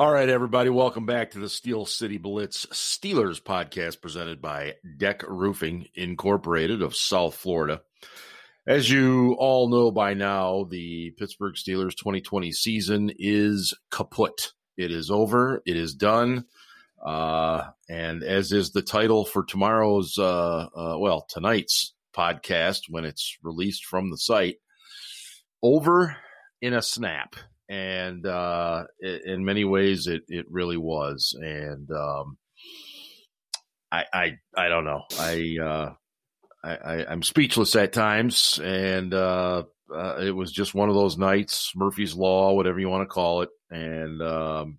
All right, everybody, welcome back to the Steel City Blitz Steelers Podcast presented by Deck Roofing Incorporated of South Florida. As you all know by now, the Pittsburgh Steelers 2020 season is kaput. It is over. It is done. And as is the title for tomorrow's, tonight's podcast when it's released from the site, over in a snap. And in many ways, it really was. And I don't know. I'm speechless at times, and it was just one of those nights, Murphy's Law, whatever you want to call it, and the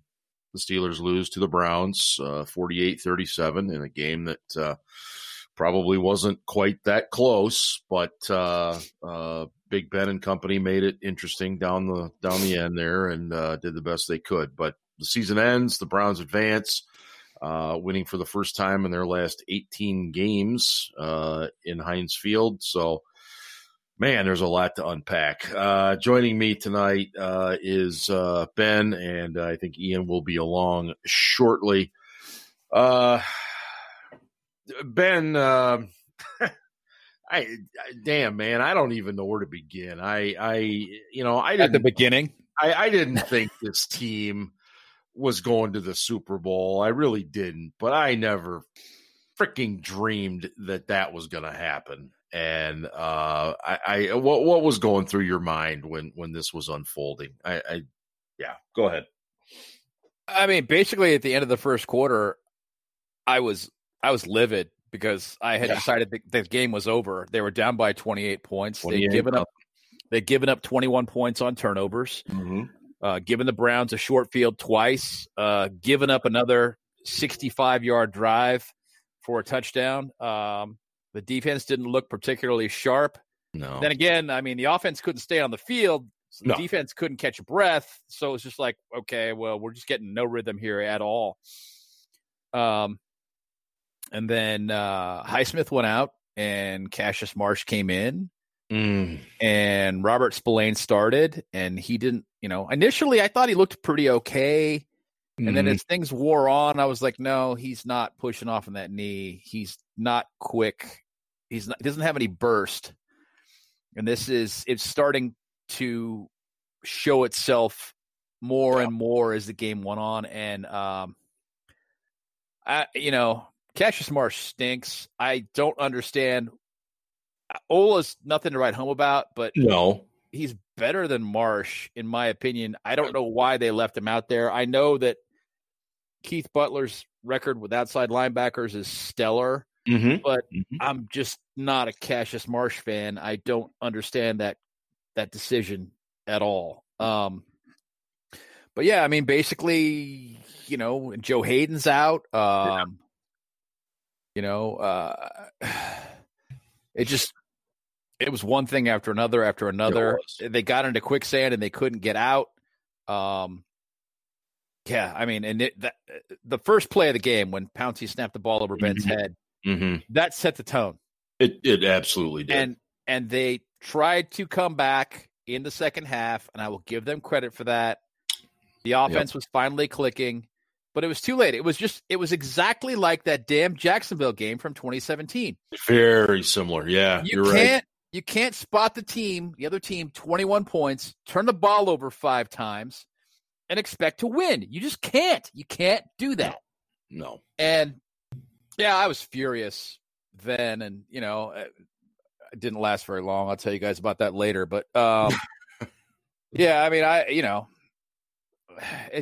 Steelers lose to the Browns 48-37 in a game that probably wasn't quite that close, but Big Ben and company made it interesting down the end there and did the best they could. But the season ends, the Browns advance, winning for the first time in their last 18 games in Heinz Field. So, man, there's a lot to unpack. Joining me tonight is Ben, and I think Ian will be along shortly. Ben, damn, man, I don't even know where to begin. I didn't think this team was going to the Super Bowl. I really didn't, but I never freaking dreamed that was going to happen. And what was going through your mind when this was unfolding? Go ahead. I mean, basically at the end of the first quarter, I was livid because I had decided that the game was over. They were down by 28 points. They'd given up 21 points on turnovers. Mm-hmm. Given the Browns a short field twice, given up another 65-yard drive for a touchdown. The defense didn't look particularly sharp. No. Then again, I mean, the offense couldn't stay on the field. So the defense couldn't catch a breath. So it was just like, okay, well, we're just getting no rhythm here at all. And then Highsmith went out and Cassius Marsh came in. Mm. And Robert Spillane started, and he didn't, initially I thought he looked pretty okay. And then as things wore on, I was like, no, he's not pushing off on that knee. He's not quick. He doesn't have any burst. And it's starting to show itself more and more as the game went on. And, Cassius Marsh stinks. I don't understand. Ola's nothing to write home about, but no, he's better than Marsh, in my opinion. I don't know why they left him out there. I know that Keith Butler's record with outside linebackers is stellar, but I'm just not a Cassius Marsh fan. I don't understand that decision at all. But yeah, I mean, basically, Joe Hayden's out. It was one thing after another after another. They got into quicksand and they couldn't get out. The first play of the game when Pouncey snapped the ball over Ben's head, that set the tone. It absolutely did. And they tried to come back in the second half, and I will give them credit for that. The offense was finally clicking, but it was too late. It was exactly like that damn Jacksonville game from 2017. Very similar. Yeah, you're right. You can't spot the other team, 21 points, turn the ball over 5 times, and expect to win. You just can't. You can't do that. No. And, I was furious then, and, it didn't last very long. I'll tell you guys about that later. But, it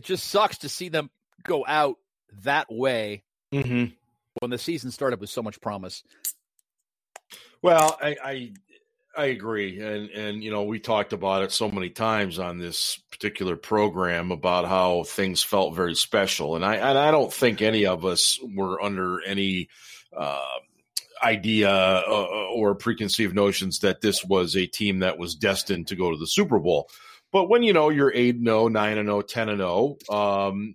just sucks to see them go out that way when the season started with so much promise. Well, I agree. And, we talked about it so many times on this particular program about how things felt very special. And I don't think any of us were under any idea or preconceived notions that this was a team that was destined to go to the Super Bowl. But when, you're 8-0, 9-0, 10-0,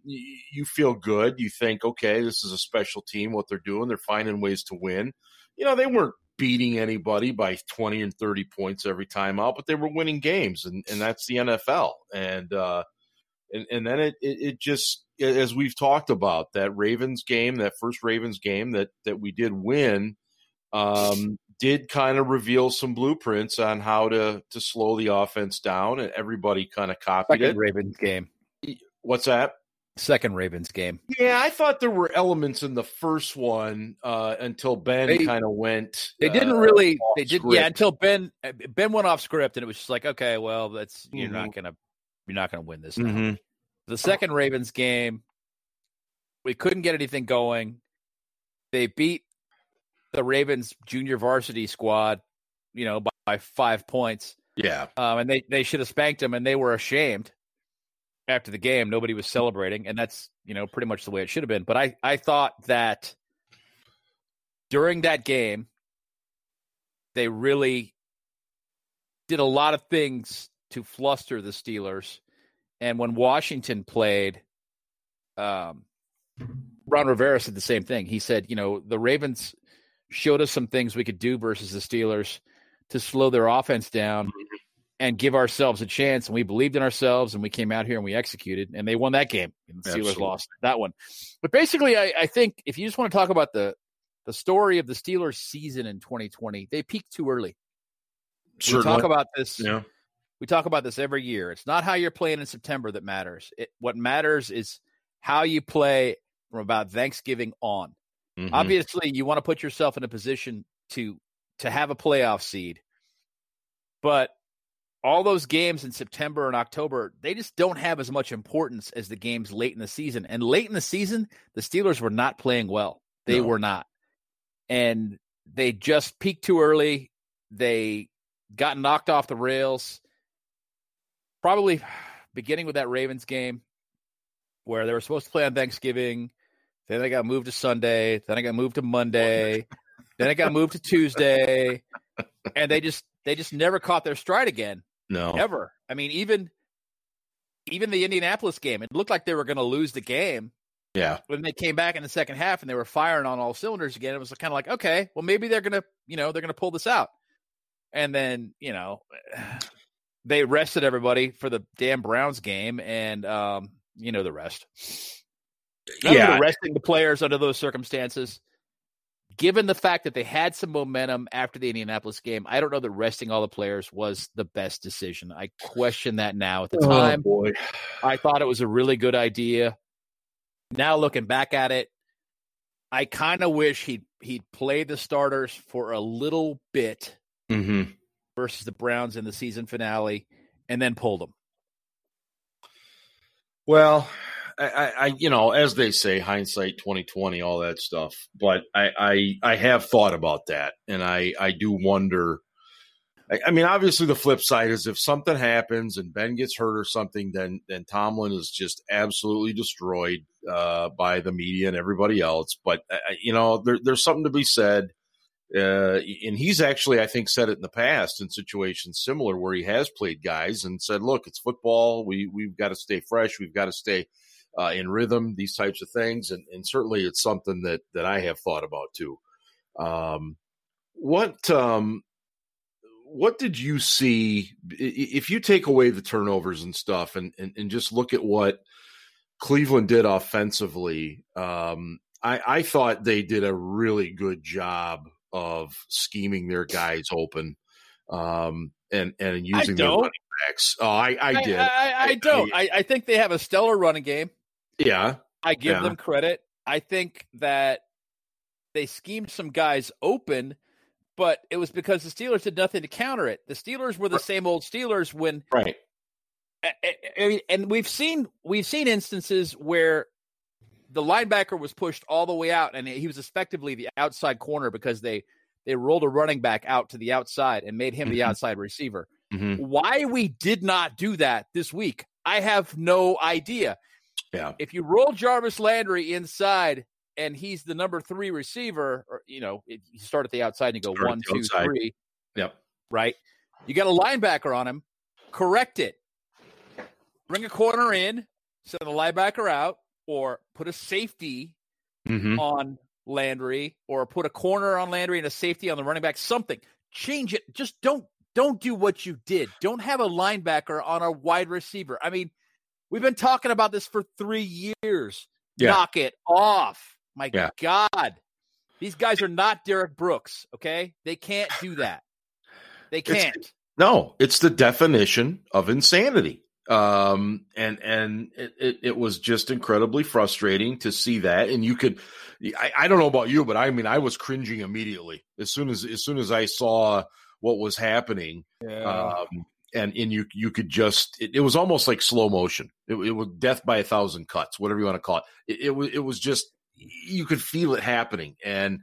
you feel good. You think, okay, this is a special team, what they're doing. They're finding ways to win. They weren't beating anybody by 20 and 30 points every time out, but they were winning games, and that's the NFL. And then it just as we've talked about, that Ravens game, that first Ravens game that we did win, did kind of reveal some blueprints on how to slow the offense down, and everybody kind of copied it. Second Ravens game. What's that? Second Ravens game. Yeah, I thought there were elements in the first one until Ben kind of went. They didn't really. They didn't. Yeah, until Ben went off script, and it was just like, okay, well, that's you're not gonna win this. Mm-hmm. Now. The second Ravens game, we couldn't get anything going. They beat the Ravens junior varsity squad, by 5 points. Yeah. And they should have spanked them, and they were ashamed after the game. Nobody was celebrating, and that's, pretty much the way it should have been. But I thought that during that game, they really did a lot of things to fluster the Steelers. And when Washington played, Ron Rivera said the same thing. He said, the Ravens showed us some things we could do versus the Steelers to slow their offense down and give ourselves a chance. And we believed in ourselves, and we came out here and we executed, and they won that game. And the Steelers lost that one. But basically, I think if you just want to talk about the story of the Steelers season in 2020, they peaked too early. Certainly. We talk about this. Yeah. We talk about this every year. It's not how you're playing in September that matters. What matters is how you play from about Thanksgiving on. Mm-hmm. Obviously, you want to put yourself in a position to have a playoff seed. But all those games in September and October, they just don't have as much importance as the games late in the season. And late in the season, the Steelers were not playing well. They were not. And they just peaked too early. They got knocked off the rails. Probably beginning with that Ravens game where they were supposed to play on Thanksgiving. Then they got moved to Sunday. Then I got moved to Monday. Then I got moved to Tuesday. And they just never caught their stride again. No. Ever. I mean, even the Indianapolis game, it looked like they were going to lose the game. Yeah. When they came back in the second half and they were firing on all cylinders again, it was kind of like, okay, well, maybe they're going to, they're going to pull this out. And then, they rested everybody for the damn Browns game, and the rest. Yeah, resting the players under those circumstances. Given the fact that they had some momentum after the Indianapolis game, I don't know that resting all the players was the best decision. I question that now. At the time, I thought it was a really good idea. Now looking back at it, I kind of wish he'd played the starters for a little bit. Mm-hmm. Versus the Browns in the season finale, and then pulled them. Well, I as they say, hindsight 2020, all that stuff. But I have thought about that, and I do wonder. I mean, obviously, the flip side is if something happens and Ben gets hurt or something, then Tomlin is just absolutely destroyed by the media and everybody else. But there's something to be said. And he's actually, I think, said it in the past in situations similar where he has played guys and said, look, it's football. We've got to stay fresh. We've got to stay in rhythm, these types of things. And certainly it's something that I have thought about, too. What did you see if you take away the turnovers and stuff and just look at what Cleveland did offensively? I thought they did a really good job of scheming their guys open, and using their running backs. Oh, I did. I don't. I think they have a stellar running game. Yeah, I give them credit. I think that they schemed some guys open, but it was because the Steelers did nothing to counter it. The Steelers were the same old Steelers when right. And we've seen instances where the linebacker was pushed all the way out, and he was effectively the outside corner because they rolled a running back out to the outside and made him the outside receiver. Mm-hmm. Why we did not do that this week, I have no idea. Yeah. If you roll Jarvis Landry inside and he's the number 3 receiver, or, you start at the outside and you go start 1, 2, 3. Yep. Right? You got a linebacker on him. Correct it. Bring a corner in, send the linebacker out, or put a safety on Landry, or put a corner on Landry and a safety on the running back, something. Change it. Just don't do what you did. Don't have a linebacker on a wide receiver. I mean, We've been talking about this for 3 years. Yeah. Knock it off. My God. These guys are not Derek Brooks, okay? They can't do that. They can't. It's the definition of insanity. And it was just incredibly frustrating to see that. And you could, I don't know about you, but I mean, I was cringing immediately as soon as I saw what was happening. Yeah. And you could just, it was almost like slow motion. It was death by 1,000 cuts, whatever you want to call it. It was just, you could feel it happening. And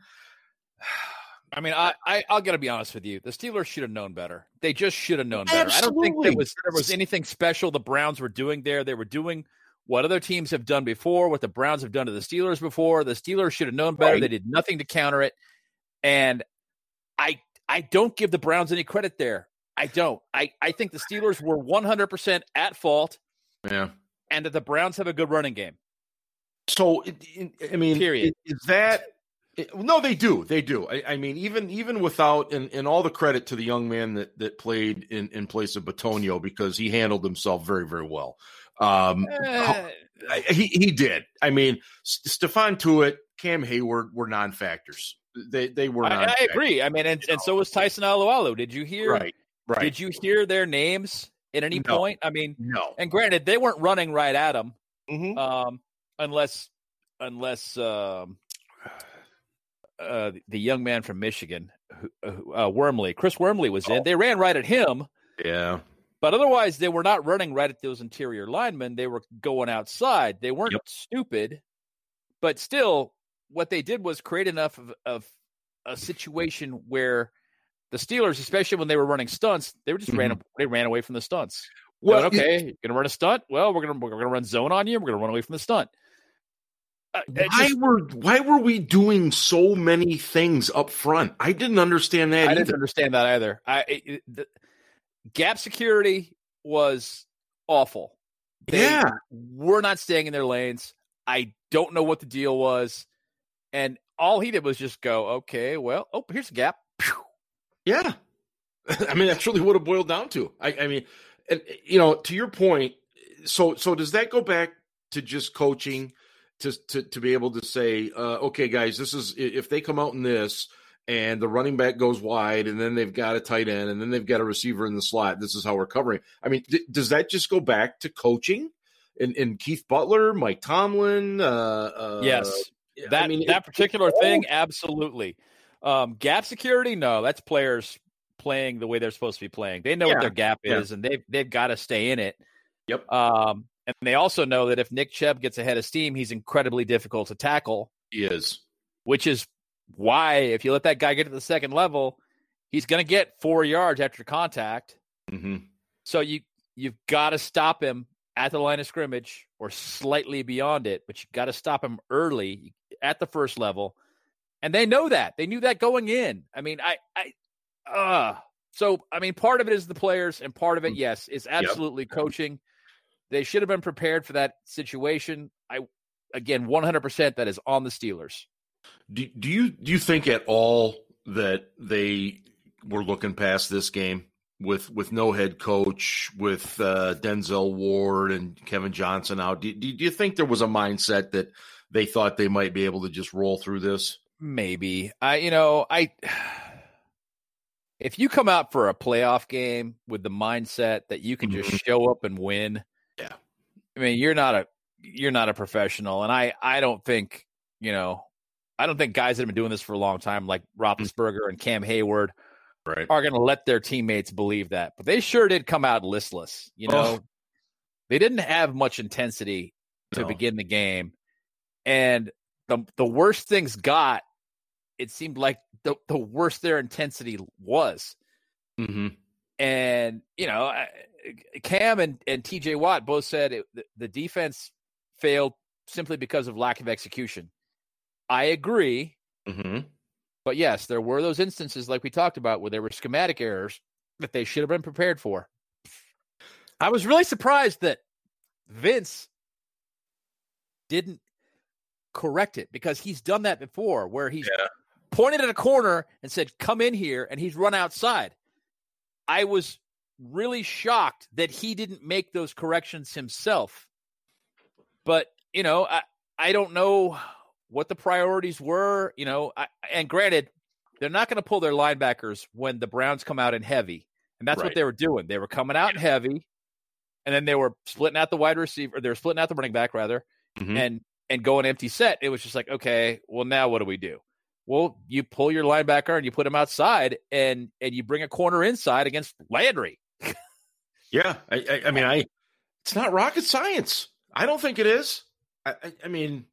I mean, I'll got to be honest with you. The Steelers should have known better. They just should have known better. Absolutely. I don't think there was anything special the Browns were doing there. They were doing what other teams have done before, what the Browns have done to the Steelers before. The Steelers should have known better. Right. They did nothing to counter it. And I don't give the Browns any credit there. I don't. I think the Steelers were 100% at fault. Yeah. And that the Browns have a good running game. So, I mean, period. Is that... No, they do. They do. I mean, even without, and all the credit to the young man that played in place of Batonio, because he handled himself very, very well. He did. I mean, Stephon Tuitt, Cam Heyward were non-factors. They were non-factors. I agree. I mean, and so was Tyson Alualu. Did you hear? Right. Did you hear their names at any point? I mean, no. And granted, they weren't running right at him, mm-hmm. unless the young man from Michigan, Wormley, Chris Wormley was in. They ran right at him. Yeah. But otherwise, they were not running right at those interior linemen. They were going outside. They weren't stupid. But still, what they did was create enough of a situation where the Steelers, especially when they were running stunts, they were just ran away from the stunts. Well, you're going to run a stunt? Well, we're going to run zone on you. We're going to run away from the stunt. Why were we doing so many things up front? I didn't understand that. I didn't understand that either. The gap security was awful. They were not staying in their lanes. I don't know what the deal was, and all he did was just go, "Okay, well, oh, here's a gap." Yeah, I mean that's really what it boiled down to. I mean, and, you know, to your point. So does that go back to just coaching? To be able to say, okay, guys, this is if they come out in this and the running back goes wide and then they've got a tight end and then they've got a receiver in the slot, this is how we're covering. I mean, does that just go back to coaching and Keith Butler, Mike Tomlin? Yes. That, I mean, that particular thing, absolutely. Gap security, no, that's players playing the way they're supposed to be playing. They know what their gap is and they've got to stay in it. Yep. And they also know that if Nick Chubb gets ahead of steam, he's incredibly difficult to tackle. He is. Which is why if you let that guy get to the second level, he's going to get 4 yards after contact. Mm-hmm. So you've got to stop him at the line of scrimmage or slightly beyond it, but you've got to stop him early at the first level. And they know that. They knew that going in. I mean, So part of it is the players and part of it, yes, is absolutely coaching. They should have been prepared for that situation. Again, 100% that is on the Steelers. Do you think at all that they were looking past this game with no head coach, with Denzel Ward and Kevin Johnson out? Do you think there was a mindset that they thought they might be able to just roll through this? Maybe. If you come out for a playoff game with the mindset that you can just show up and win. Yeah, I mean you're not a professional, and I don't think guys that have been doing this for a long time like Roethlisberger and Cam Heyward are going to let their teammates believe that. But they sure did come out listless. They didn't have much intensity to begin the game, and the worse things got, it seemed like the worse their intensity was, and Cam and TJ Watt both said the defense failed simply because of lack of execution. I agree. Mm-hmm. But yes, there were those instances like we talked about where there were schematic errors that they should have been prepared for. I was really surprised that Vince didn't correct it because he's done that before where he's pointed at a corner and said, come in here, and he's run outside. I was really shocked that he didn't make those corrections himself. But, you know, I don't know what the priorities were, you know, and granted, they're not going to pull their linebackers when the Browns come out in heavy. And that's what they were doing. They were coming out in heavy, and then they were splitting out the wide receiver. They were splitting out the running back, rather, and going empty set. It was just like, okay, well, now what do we do? Well, you pull your linebacker and you put him outside, and you bring a corner inside against Landry. I mean, it's not rocket science. I don't think it is. I mean,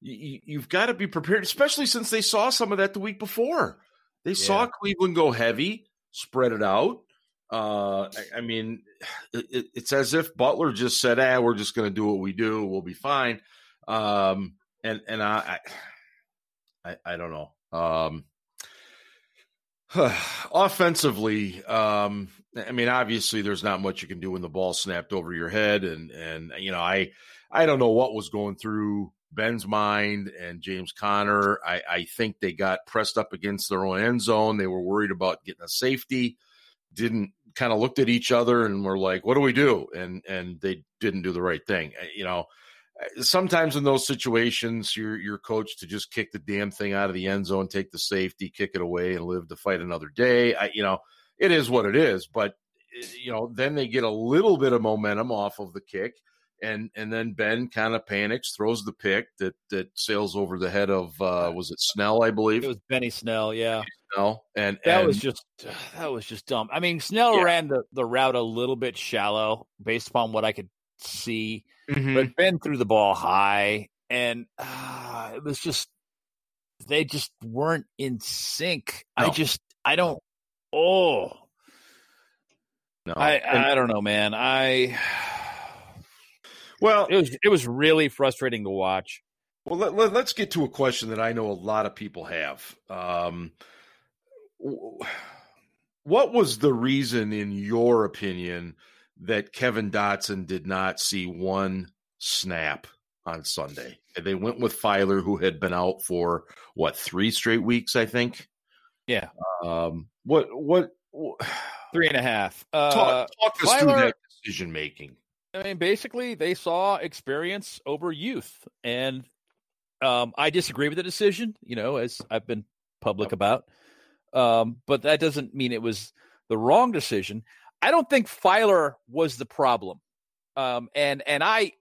you've got to be prepared, especially since they saw some of that the week before. They saw Cleveland go heavy, spread it out. I mean, it's as if Butler just said, we're just going to do what we do. We'll be fine. I don't know. Offensively, I mean, obviously there's not much you can do when the ball snapped over your head. And you know, I don't know what was going through Ben's mind and James Conner. I think they got pressed up against their own end zone. They were worried about getting a safety, didn't kind of looked at each other and were like, what do we do? And they didn't do the right thing. You know, sometimes in those situations, you're coached to just kick the damn thing out of the end zone, take the safety, kick it away, and live to fight another day. You know, it is what it is. But, you know, then they get a little bit of momentum off of the kick, and then Ben kind of panics, throws the pick that sails over the head of, was it Snell, I believe? It was Benny Snell, yeah. Snell. That was just dumb. I mean, Snell ran the route a little bit shallow based upon what I could see, but Ben threw the ball high, and it was just, they just weren't in sync. No. I don't know, man. Well, it was really frustrating to watch. Well, let's get to a question that I know a lot of people have. What was the reason, in your opinion, that Kevin Dotson did not see one snap on Sunday? They went with Feiler, who had been out for what, 3 straight weeks, I think. Yeah. What 3.5? Talk us through that decision making. I mean, basically, they saw experience over youth, and I disagree with the decision, you know, as I've been public about, but that doesn't mean it was the wrong decision. I don't think Feiler was the problem, and I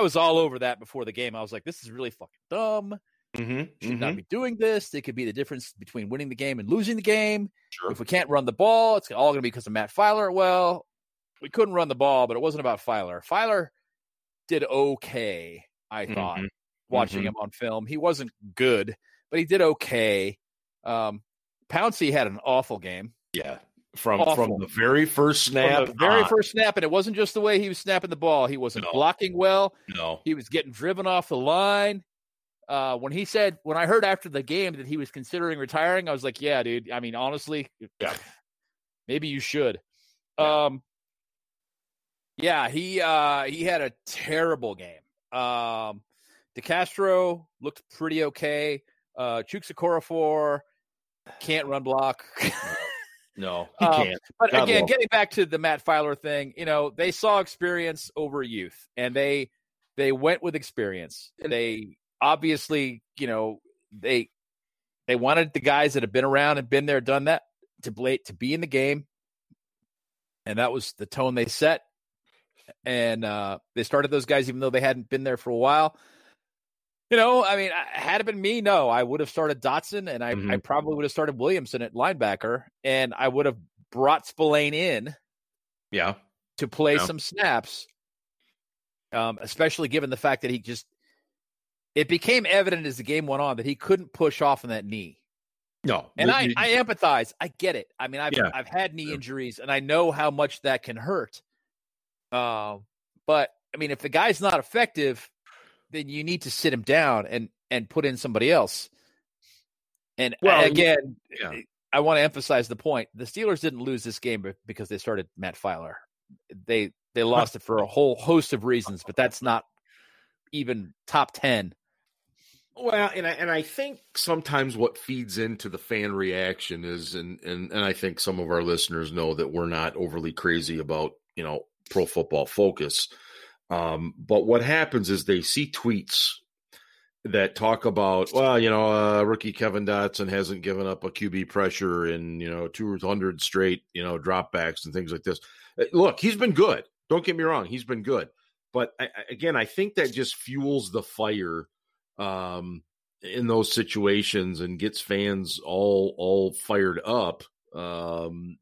was all over that before the game. I was like, this is really fucking dumb. Should not be doing this. It could be the difference between winning the game and losing the game. Sure. If we can't run the ball, it's all going to be because of Matt Feiler. Well, we couldn't run the ball, but it wasn't about Feiler. Feiler did okay, I thought, watching him on film. He wasn't good, but he did okay. Pouncey had an awful game. Yeah, from the very first snap. And it wasn't just the way he was snapping the ball. He wasn't blocking well. No. He was getting driven off the line. When I heard after the game that he was considering retiring, I was like, yeah, dude. I mean, honestly, maybe you should. Yeah. Yeah, he had a terrible game. DeCastro looked pretty okay. Chukwuma Okorafor can't run block. No, he can't. But God again, getting back to the Matt Feiler thing, you know, they saw experience over youth, and they went with experience. They obviously, you know, they wanted the guys that have been around and been there, done that, to be in the game, and that was the tone they set. And they started those guys, even though they hadn't been there for a while. You know, I mean, had it been me, no, I would have started Dotson, and I probably would have started Williamson at linebacker, and I would have brought Spillane in to play some snaps, especially given the fact that it became evident as the game went on that he couldn't push off on that knee. No. And I empathize. I get it. I mean, I've had knee injuries, and I know how much that can hurt. But I mean, if the guy's not effective, then you need to sit him down and put in somebody else. And I want to emphasize the point: the Steelers didn't lose this game because they started Matt Feiler. They lost it for a whole host of reasons, but that's not even top 10. Well, and I think sometimes what feeds into the fan reaction is, and I think some of our listeners know that we're not overly crazy about, you know, Pro Football Focus. But what happens is they see tweets that talk about, well, you know, rookie Kevin Dotson hasn't given up a QB pressure in, 200 straight, dropbacks and things like this. Look, he's been good. Don't get me wrong. He's been good. But I think that just fuels the fire in those situations and gets fans all fired up to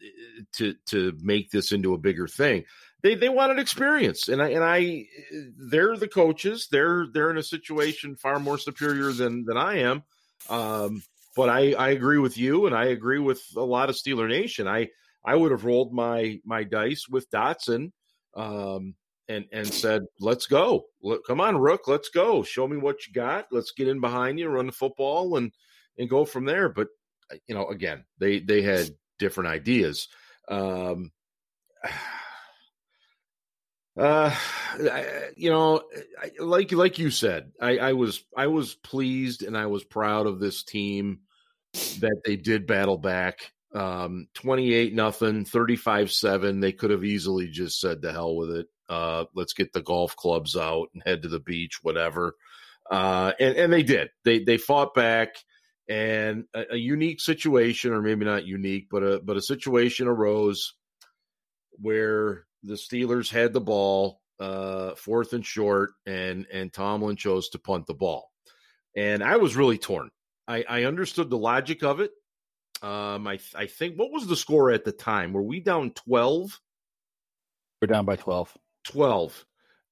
make this into a bigger thing. They want an experience, and they're the coaches. They're in a situation far more superior than I am. But I agree with you, and I agree with a lot of Steeler Nation. I would have rolled my dice with Dotson, and said, "Let's go, come on, Rook, let's go. Show me what you got. Let's get in behind you, run the football, and go from there." But again, they had different ideas. Like you said, I was pleased and I was proud of this team that they did battle back. 28-0, 35-7. They could have easily just said to hell with it. Let's get the golf clubs out and head to the beach, whatever. And they did. They fought back, and a unique situation, or maybe not unique, but a situation arose where the Steelers had the ball, fourth and short, and Tomlin chose to punt the ball. And I was really torn. I understood the logic of it. I think, what was the score at the time? Were we down 12? We're down by 12. 12.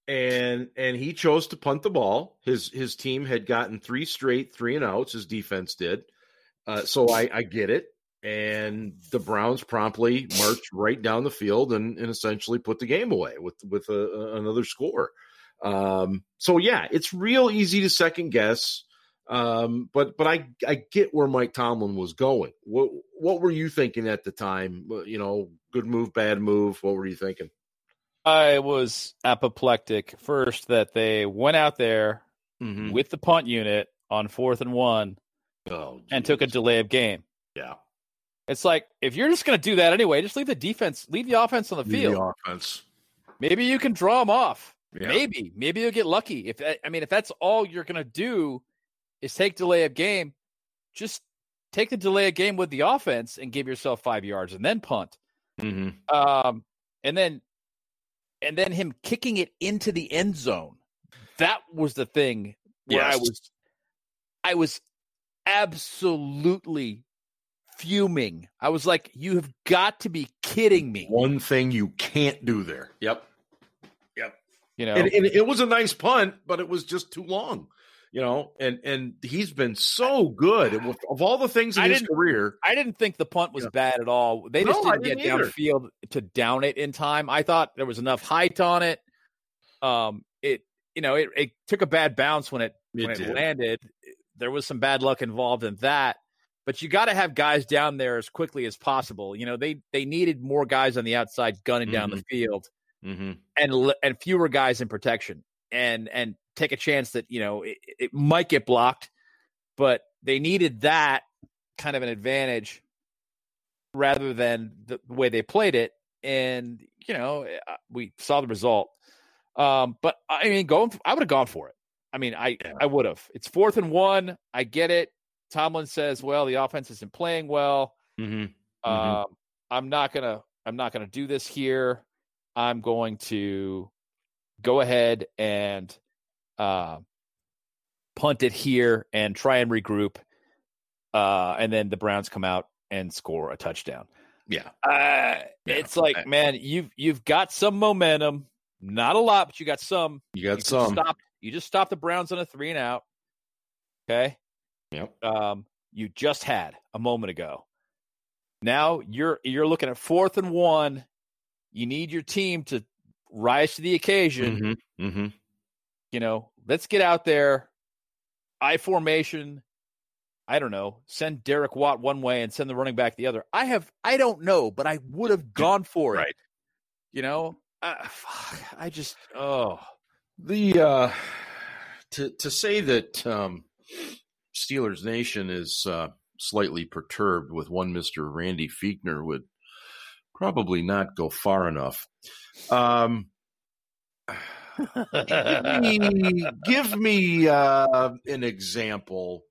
And he chose to punt the ball. His team had gotten 3 straight 3-and-outs, his defense did. So I get it. And the Browns promptly marched right down the field and essentially put the game away with another score. So yeah, it's real easy to second guess. But I get where Mike Tomlin was going. What were you thinking at the time? Good move, bad move. What were you thinking? I was apoplectic first that they went out there with the punt unit on 4th and 1 and took a delay of game. Yeah. It's like, if you're just going to do that anyway, just leave the offense on the field. Maybe you can draw them off. Yeah. Maybe you'll get lucky. If that's all you're going to do is take delay of game, just take the delay of game with the offense and give yourself 5 yards and then punt. Mm-hmm. And then him kicking it into the end zone. That was the thing where I was absolutely fuming. I was like, you have got to be kidding me. One thing you can't do there. Yep. And it was a nice punt, but it was just too long. And he's been so good. Of all the things in his career. I didn't think the punt was bad at all. They just didn't get downfield to down it in time. I thought there was enough height on it. It took a bad bounce when it landed. There was some bad luck involved in that. But you got to have guys down there as quickly as possible. They needed more guys on the outside gunning down the field, and fewer guys in protection, and take a chance that it might get blocked. But they needed that kind of an advantage rather than the way they played it. And we saw the result. But I would have gone for it. I would have. It's 4th and 1. I get it. Tomlin says, "Well, the offense isn't playing well. I'm not gonna do this here. I'm going to go ahead and punt it here and try and regroup." And then the Browns come out and score a touchdown. Yeah, it's like, man, you've got some momentum. Not a lot, but you got some. You just stopped the Browns on a 3-and-out. Okay. Yep. You just had a moment ago. Now you're looking at 4th and 1. You need your team to rise to the occasion. Let's get out there. I formation. I don't know. Send Derek Watt one way and send the running back the other. I don't know, but I would have gone for it. Right. To say that Steelers Nation is slightly perturbed with one Mr. Randy Fichtner would probably not go far enough. Give me an example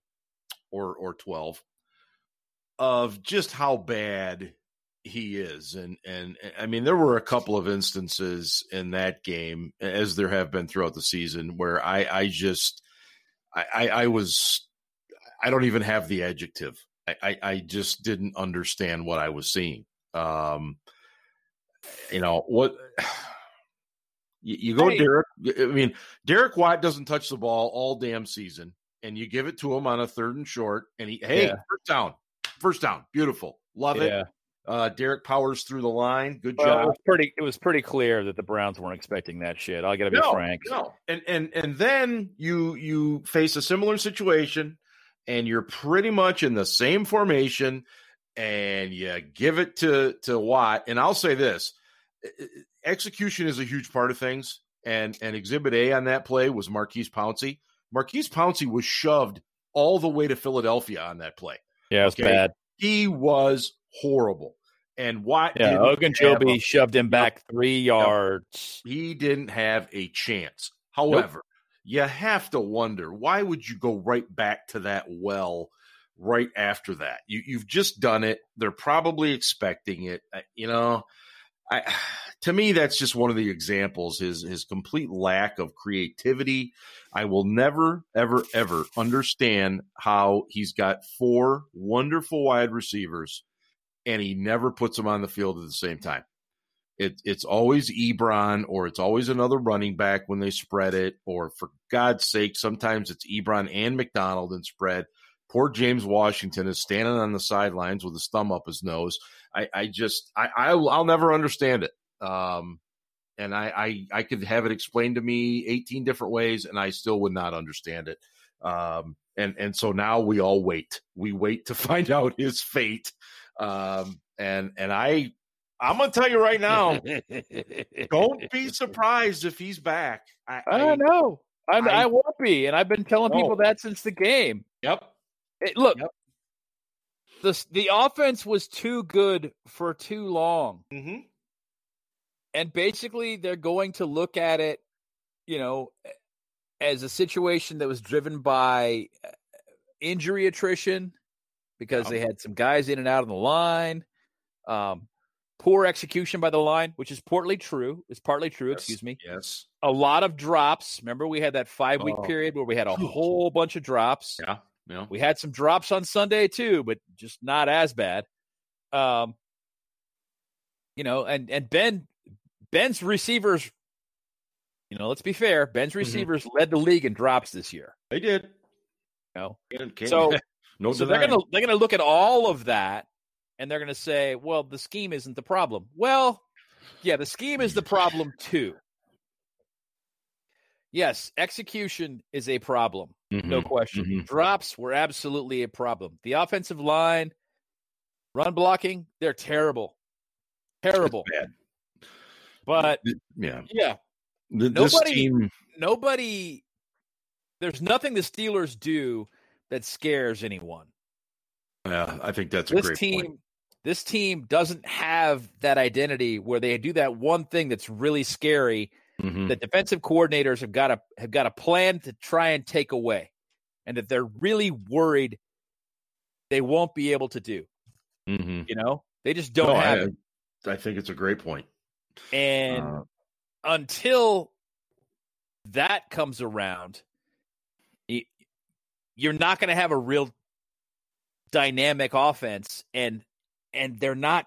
or 12 of just how bad he is. And I mean, there were a couple of instances in that game, as there have been throughout the season, where I don't even have the adjective. I just didn't understand what I was seeing. You go, hey. Derek. I mean, Derek Watt doesn't touch the ball all damn season, and you give it to him on a third and short, and first down, beautiful, love it. Derek powers through the line. Good job. It was pretty clear that the Browns weren't expecting that shit. I got to be frank. No, and then you face a similar situation, and you're pretty much in the same formation, and you give it to Watt. And I'll say this. Execution is a huge part of things, and Exhibit A on that play was Maurkice Pouncey. Maurkice Pouncey was shoved all the way to Philadelphia on that play. Yeah, it was bad. He was horrible. And Watt Ogunjobi shoved him back 3 yards. He didn't have a chance. However, you have to wonder, why would you go right back to that well right after that? You've just done it. They're probably expecting it. To me, that's just one of the examples, his complete lack of creativity. I will never, ever, ever understand how he's got 4 wonderful wide receivers and he never puts them on the field at the same time. It's always Ebron, or it's always another running back when they spread it, or for God's sake, sometimes it's Ebron and McDonald in spread. Poor James Washington is standing on the sidelines with his thumb up his nose. I'll never understand it. And I could have it explained to me 18 different ways, and I still would not understand it. And so now we all wait. We wait to find out his fate. I'm going to tell you right now, don't be surprised if he's back. I don't know. I won't be, and I've been telling people that since the game. Yep. The offense was too good for too long. Mm-hmm. And basically they're going to look at it, as a situation that was driven by injury attrition because they had some guys in and out on the line, poor execution by the line, which is partly true. Yes. Excuse me. Yes. A lot of drops. Remember we had that 5-week period where we had a whole bunch of drops. Yeah. Yeah. We had some drops on Sunday too, but just not as bad. And Ben's receivers, let's be fair, Ben's receivers led the league in drops this year. They did. So they're gonna look at all of that and they're gonna say, well, the scheme isn't the problem. Well, yeah, the scheme is the problem too. Yes, execution is a problem. Mm-hmm. No question. Mm-hmm. Drops were absolutely a problem. The offensive line, run blocking, they're terrible. Terrible. But, yeah. Nobody, there's nothing the Steelers do that scares anyone. Yeah, I think that's a great point. This team doesn't have that identity where they do that one thing that's really scary. Mm-hmm. The defensive coordinators have got a plan to try and take away, and that they're really worried they won't be able to do. Mm-hmm. They just don't have it. I think it's a great point. And until that comes around, you're not going to have a real dynamic offense, and they're going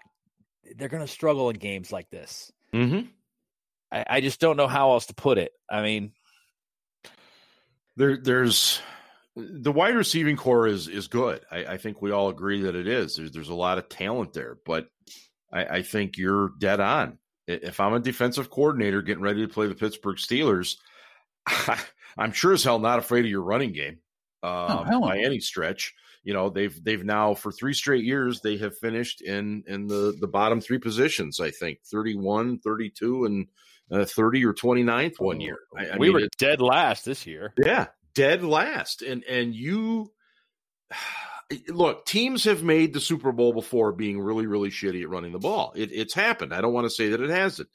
to struggle in games like this. Mm-hmm. I just don't know how else to put it. I mean, there's the wide receiving core is good. I think we all agree that it is. There's a lot of talent there, but I think you're dead on. If I'm a defensive coordinator getting ready to play the Pittsburgh Steelers, I'm sure as hell not afraid of your running game by any stretch. They've now for 3 straight years, they have finished in the bottom 3 positions, I think 31, 32 and 30 or 29th 1 year. We were dead last this year. Yeah. Dead last. And you look, teams have made the Super Bowl before being really, really shitty at running the ball. It's happened. I don't want to say that it hasn't,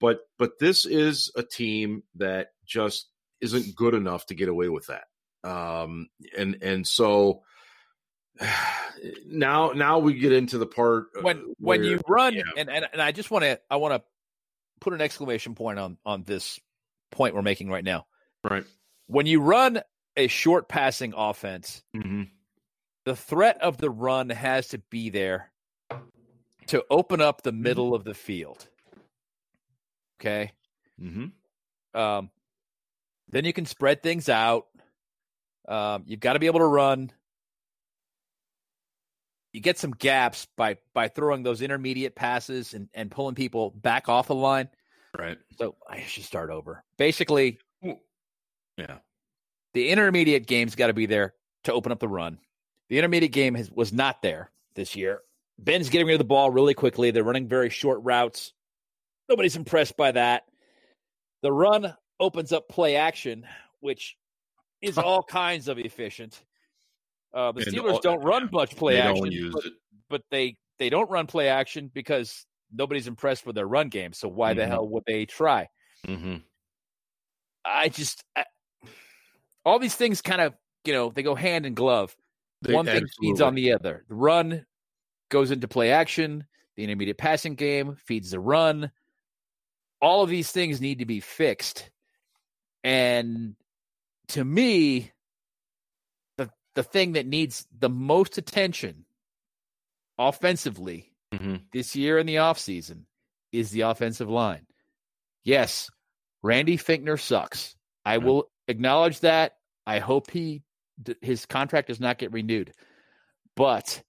But this is a team that just isn't good enough to get away with that. And so now we get into the part when you run and I just want to put an exclamation point on this point we're making right now. Right. When you run a short passing offense, mm-hmm. the threat of the run has to be there to open up the middle of the field. Okay. Mm-hmm. Then you can spread things out. You've got to be able to run. You get some gaps by throwing those intermediate passes and pulling people back off the line. Right. So I should start over. Basically, yeah. The intermediate game's got to be there to open up the run. The intermediate game was not there this year. Ben's getting rid of the ball really quickly. They're running very short routes. Nobody's impressed by that. The run opens up play action, which is all kinds of efficient. The Steelers don't run much play action, but they don't run play action because nobody's impressed with their run game. So why mm-hmm. the hell would they try? Mm-hmm. All these things kind of, they go hand in glove. One thing feeds on the other. The run goes into play action. The intermediate passing game feeds the run. All of these things need to be fixed. And to me, the thing that needs the most attention offensively mm-hmm. this year in the offseason is the offensive line. Yes, Randy Fichtner sucks. I will acknowledge that. I hope his contract does not get renewed. But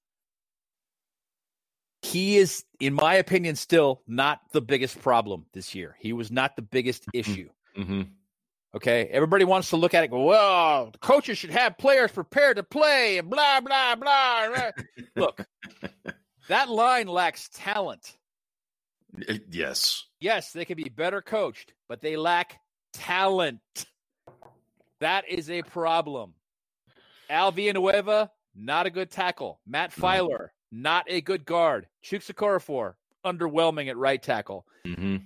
he is, in my opinion, still not the biggest problem this year. He was not the biggest issue. Mm-hmm. Okay? Everybody wants to look at it and go, well, coaches should have players prepared to play and blah, blah, blah. Look, that line lacks talent. Yes. Yes, they can be better coached, but they lack talent. That is a problem. Al Villanueva, not a good tackle. Matt Feiler. Not a good guard. Chukwuma Okorafor, underwhelming at right tackle. Mm-hmm.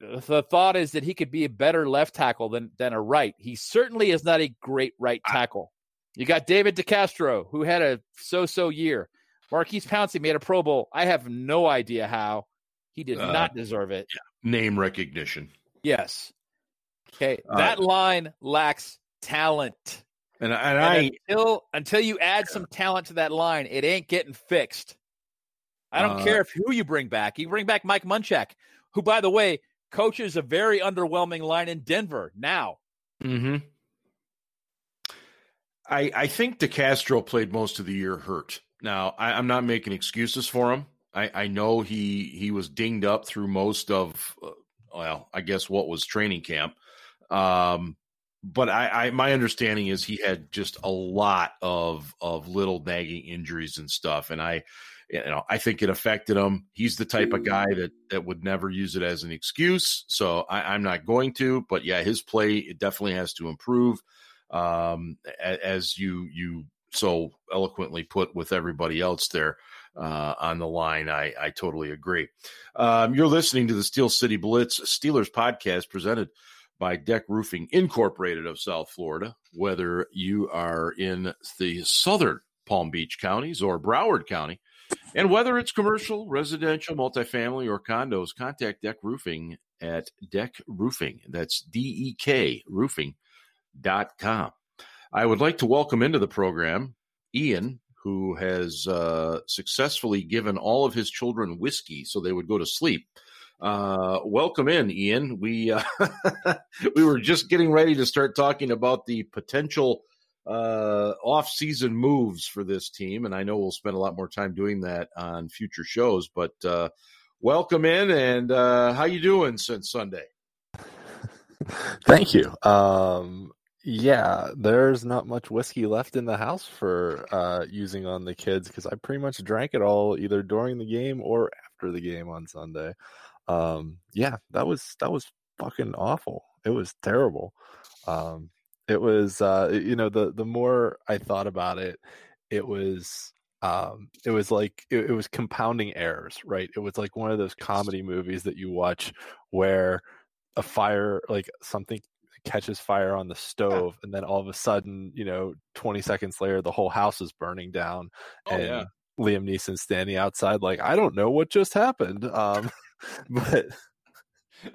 The thought is that he could be a better left tackle than a right. He certainly is not a great right tackle. You got David DeCastro, who had a so-so year. Maurkice Pouncey made a Pro Bowl. I have no idea how. He did not deserve it. Yeah. Name recognition. Yes. Okay, that line lacks talent. And until you add some talent to that line, it ain't getting fixed. I don't care who you bring back. You bring back Mike Munchak, who, by the way, coaches a very underwhelming line in Denver now. Mm-hmm. I think DeCastro played most of the year hurt. Now, I'm not making excuses for him. I know he was dinged up through most of, I guess what was training camp. But my understanding is he had just a lot of little nagging injuries and stuff, and I think it affected him. He's the type of guy that would never use it as an excuse, so I'm not going to. But yeah, his play it definitely has to improve, as you so eloquently put with everybody else there. On the line, I totally agree. You're listening to the Steel City Blitz Steelers podcast presented by Deck Roofing Incorporated of South Florida. Whether you are in the southern Palm Beach counties or Broward County, and whether it's commercial, residential, multifamily, or condos, contact Deck Roofing at Deck Roofing. That's DEK roofing.com. I would like to welcome into the program Ian, who has successfully given all of his children whiskey so they would go to sleep. Welcome in, Ian. We were just getting ready to start talking about the potential off-season moves for this team, and I know we'll spend a lot more time doing that on future shows. But welcome in, and how you doing since Sunday? Thank you. Yeah, there's not much whiskey left in the house for using on the kids because I pretty much drank it all either during the game or after the game on Sunday. Yeah, that was fucking awful. It was terrible. It was the more I thought about it, it was It was like it was compounding errors, right? It was like one of those comedy movies that you watch where a fire, like something catches fire on the stove, and then all of a sudden, you know, 20 seconds later, the whole house is burning down, Liam Neeson standing outside, like, I don't know what just happened. But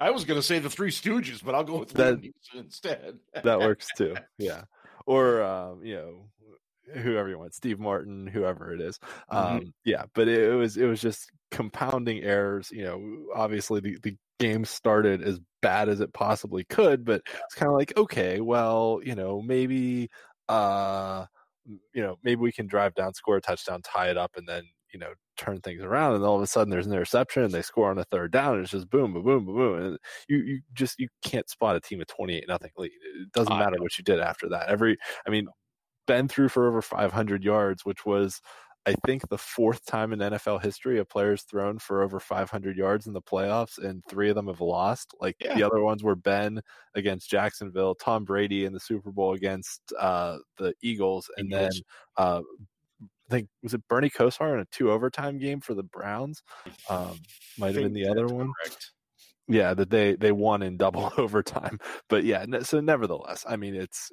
I was going to say the Three Stooges, but I'll go with that, Liam Neeson instead. That works too, yeah. Or you know, whoever you want, Steve Martin, whoever it is. Yeah, but it was just compounding errors. You know, obviously the game started as bad as it possibly could, but it's kind of like, okay, well, you know, maybe we can drive down, score a touchdown, tie it up, and then, you know, turn things around. And all of a sudden there's an interception and they score on a third down, and it's just boom, boom, boom, boom, boom. And you can't spot a team at 28-0 lead. It doesn't matter what you did after that. Ben threw for over 500 yards, which was, I think, the fourth time in NFL history a player's thrown for over 500 yards in the playoffs, and three of them have lost. Like, the other ones were Ben against Jacksonville, Tom Brady in the Super Bowl against the Eagles, and then I think, was it Bernie Kosar in a two overtime game for the Browns? Might have been the other one. Correct. Yeah, that they won in double overtime. But yeah, so nevertheless, I mean, it's.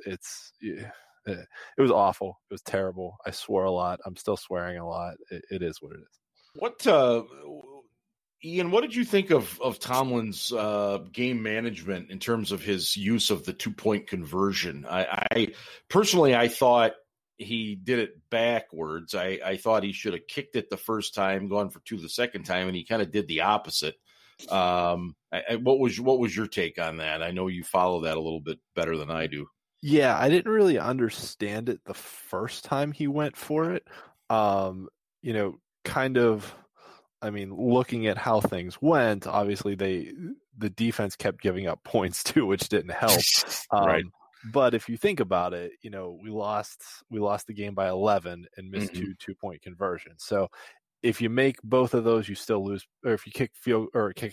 Yeah. It was awful. It was terrible. I swore a lot. I'm still swearing a lot. It is what it is. What, Ian, what did you think of Tomlin's game management in terms of his use of the 2-point conversion? I personally thought he did it backwards. I thought he should have kicked it the first time, gone for two the second time, and he kind of did the opposite. What was your take on that? I know you follow that a little bit better than I do. Yeah, I didn't really understand it the first time he went for it. You know, kind of, I mean, looking at how things went, obviously the defense kept giving up points too, which didn't help. Right. But if you think about it, you know, we lost the game by 11 and missed two 2-point conversions. So if you make both of those, you still lose. Or if you kick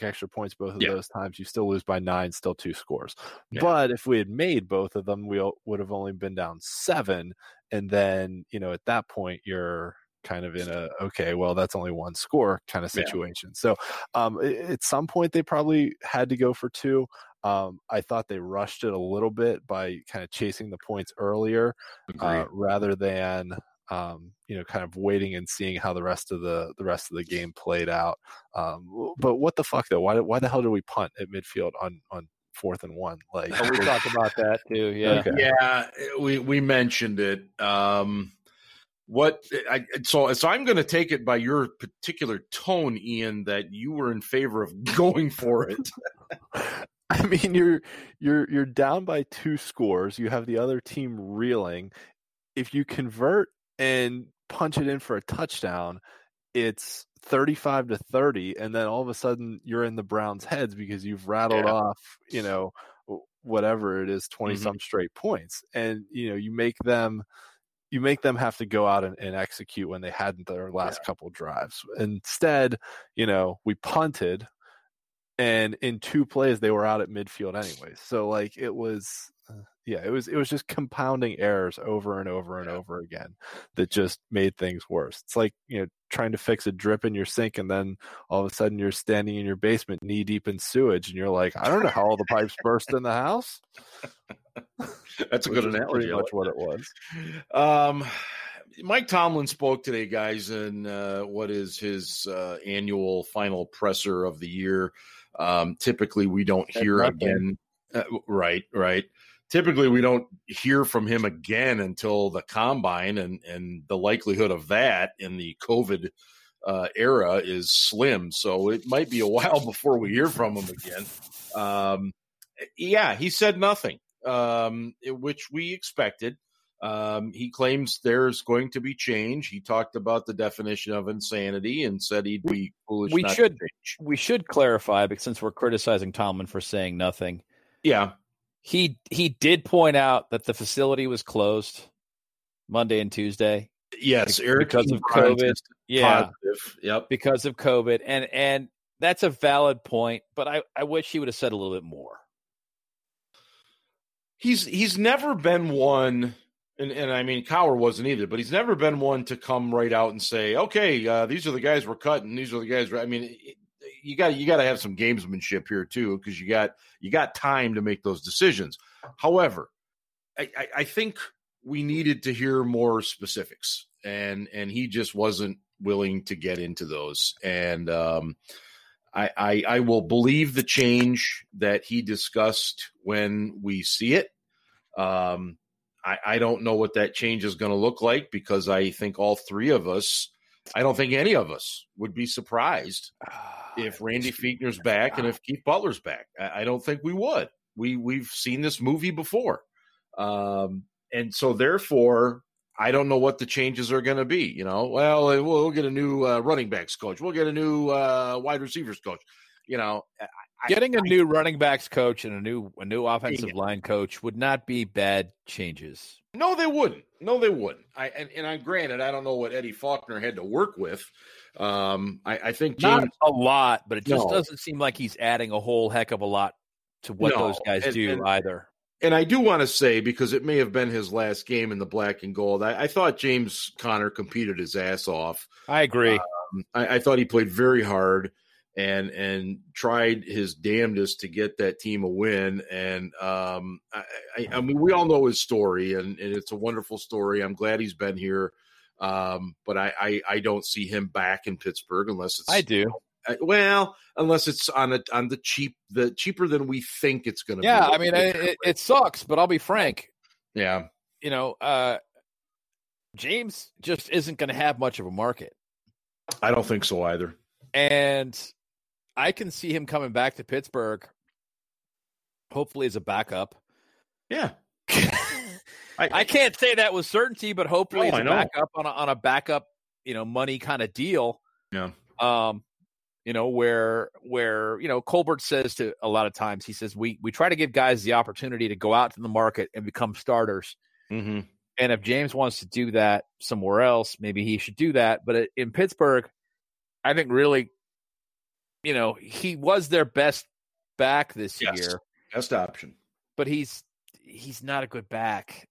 extra points both of those times, you still lose by 9, still 2 scores. Yeah. But if we had made both of them, we would have only been down 7. And then, you know, at that point, you're kind of in a, okay, well, that's only one score kind of situation. So at some point, they probably had to go for 2. I thought they rushed it a little bit by kind of chasing the points earlier rather than... you know, kind of waiting and seeing how the rest of the game played out. But what the fuck though? Why the hell did we punt at midfield on 4th and 1? Like, we talked about that too. Yeah, okay. Yeah, we mentioned it. So I'm going to take it by your particular tone, Ian, that you were in favor of going for it. I mean, you're down by 2 scores. You have the other team reeling. If you convert and punch it in for a touchdown, it's 35-30, and then all of a sudden you're in the Browns' heads because you've rattled off, you know, whatever it is, 20 some straight points, and you know you make them have to go out and execute when they hadn't their last couple drives. Instead, you know, we punted, and in 2 plays they were out at midfield anyway. So like it was. Yeah, it was just compounding errors over and over and over again that just made things worse. It's like, you know, trying to fix a drip in your sink, and then all of a sudden you're standing in your basement knee deep in sewage, and you're like, I don't know how all the pipes burst in the house. That's a good analogy. Pretty much what it was. Mike Tomlin spoke today, guys, in what is his annual final presser of the year. Typically, we don't hear again. Right. Typically, we don't hear from him again until the combine, and the likelihood of that in the COVID era is slim. So it might be a while before we hear from him again. He said nothing, which we expected. He claims there's going to be change. He talked about the definition of insanity and said he'd be foolish not to change. We should clarify, but since we're criticizing Tomlin for saying nothing. Yeah. He did point out that the facility was closed Monday and Tuesday. Yes, Eric, because of COVID. Yeah, yep. Because of COVID, and that's a valid point. But I wish he would have said a little bit more. He's never been one And I mean, Cowher wasn't either, but he's never been one to come right out and say, okay, these are the guys we're cutting. These are the guys. I mean, you got to have some gamesmanship here too, because you got time to make those decisions. However, I think we needed to hear more specifics, and he just wasn't willing to get into those. And I will believe the change that he discussed when we see it. I don't know what that change is going to look like, because I think all three of us, I don't think any of us would be surprised if Randy Fichtner's back and if Keith Butler's back. I don't think we would. We've seen this movie before. And so therefore, I don't know what the changes are going to be. You know, well, we'll get a new running backs coach. We'll get a new wide receivers coach. You know, getting a new running backs coach and a new offensive line coach would not be bad changes. No, they wouldn't. Granted, I don't know what Eddie Faulkner had to work with. I think James, not a lot, but it just doesn't seem like he's adding a whole heck of a lot to what those guys do either. And I do want to say, because it may have been his last game in the black and gold, I thought James Conner competed his ass off. I agree. I thought he played very hard and tried his damnedest to get that team a win. And I mean, we all know his story, and it's a wonderful story. I'm glad he's been here. But I don't see him back in Pittsburgh unless it's – I do. Well, unless it's on the cheap, the cheaper than we think it's going to be. Yeah, I mean, it sucks, but I'll be frank. Yeah. You know, James just isn't going to have much of a market. I don't think so either. And I can see him coming back to Pittsburgh, hopefully as a backup. Yeah. I can't say that with certainty, but hopefully as a backup on a backup, you know, money kind of deal. Yeah. You know, where you know, Colbert says to a lot of times, he says, we try to give guys the opportunity to go out to the market and become starters. Mm-hmm. And if James wants to do that somewhere else, maybe he should do that. But in Pittsburgh, I think really, you know, he was their best back this year. Best option. But he's not a good back.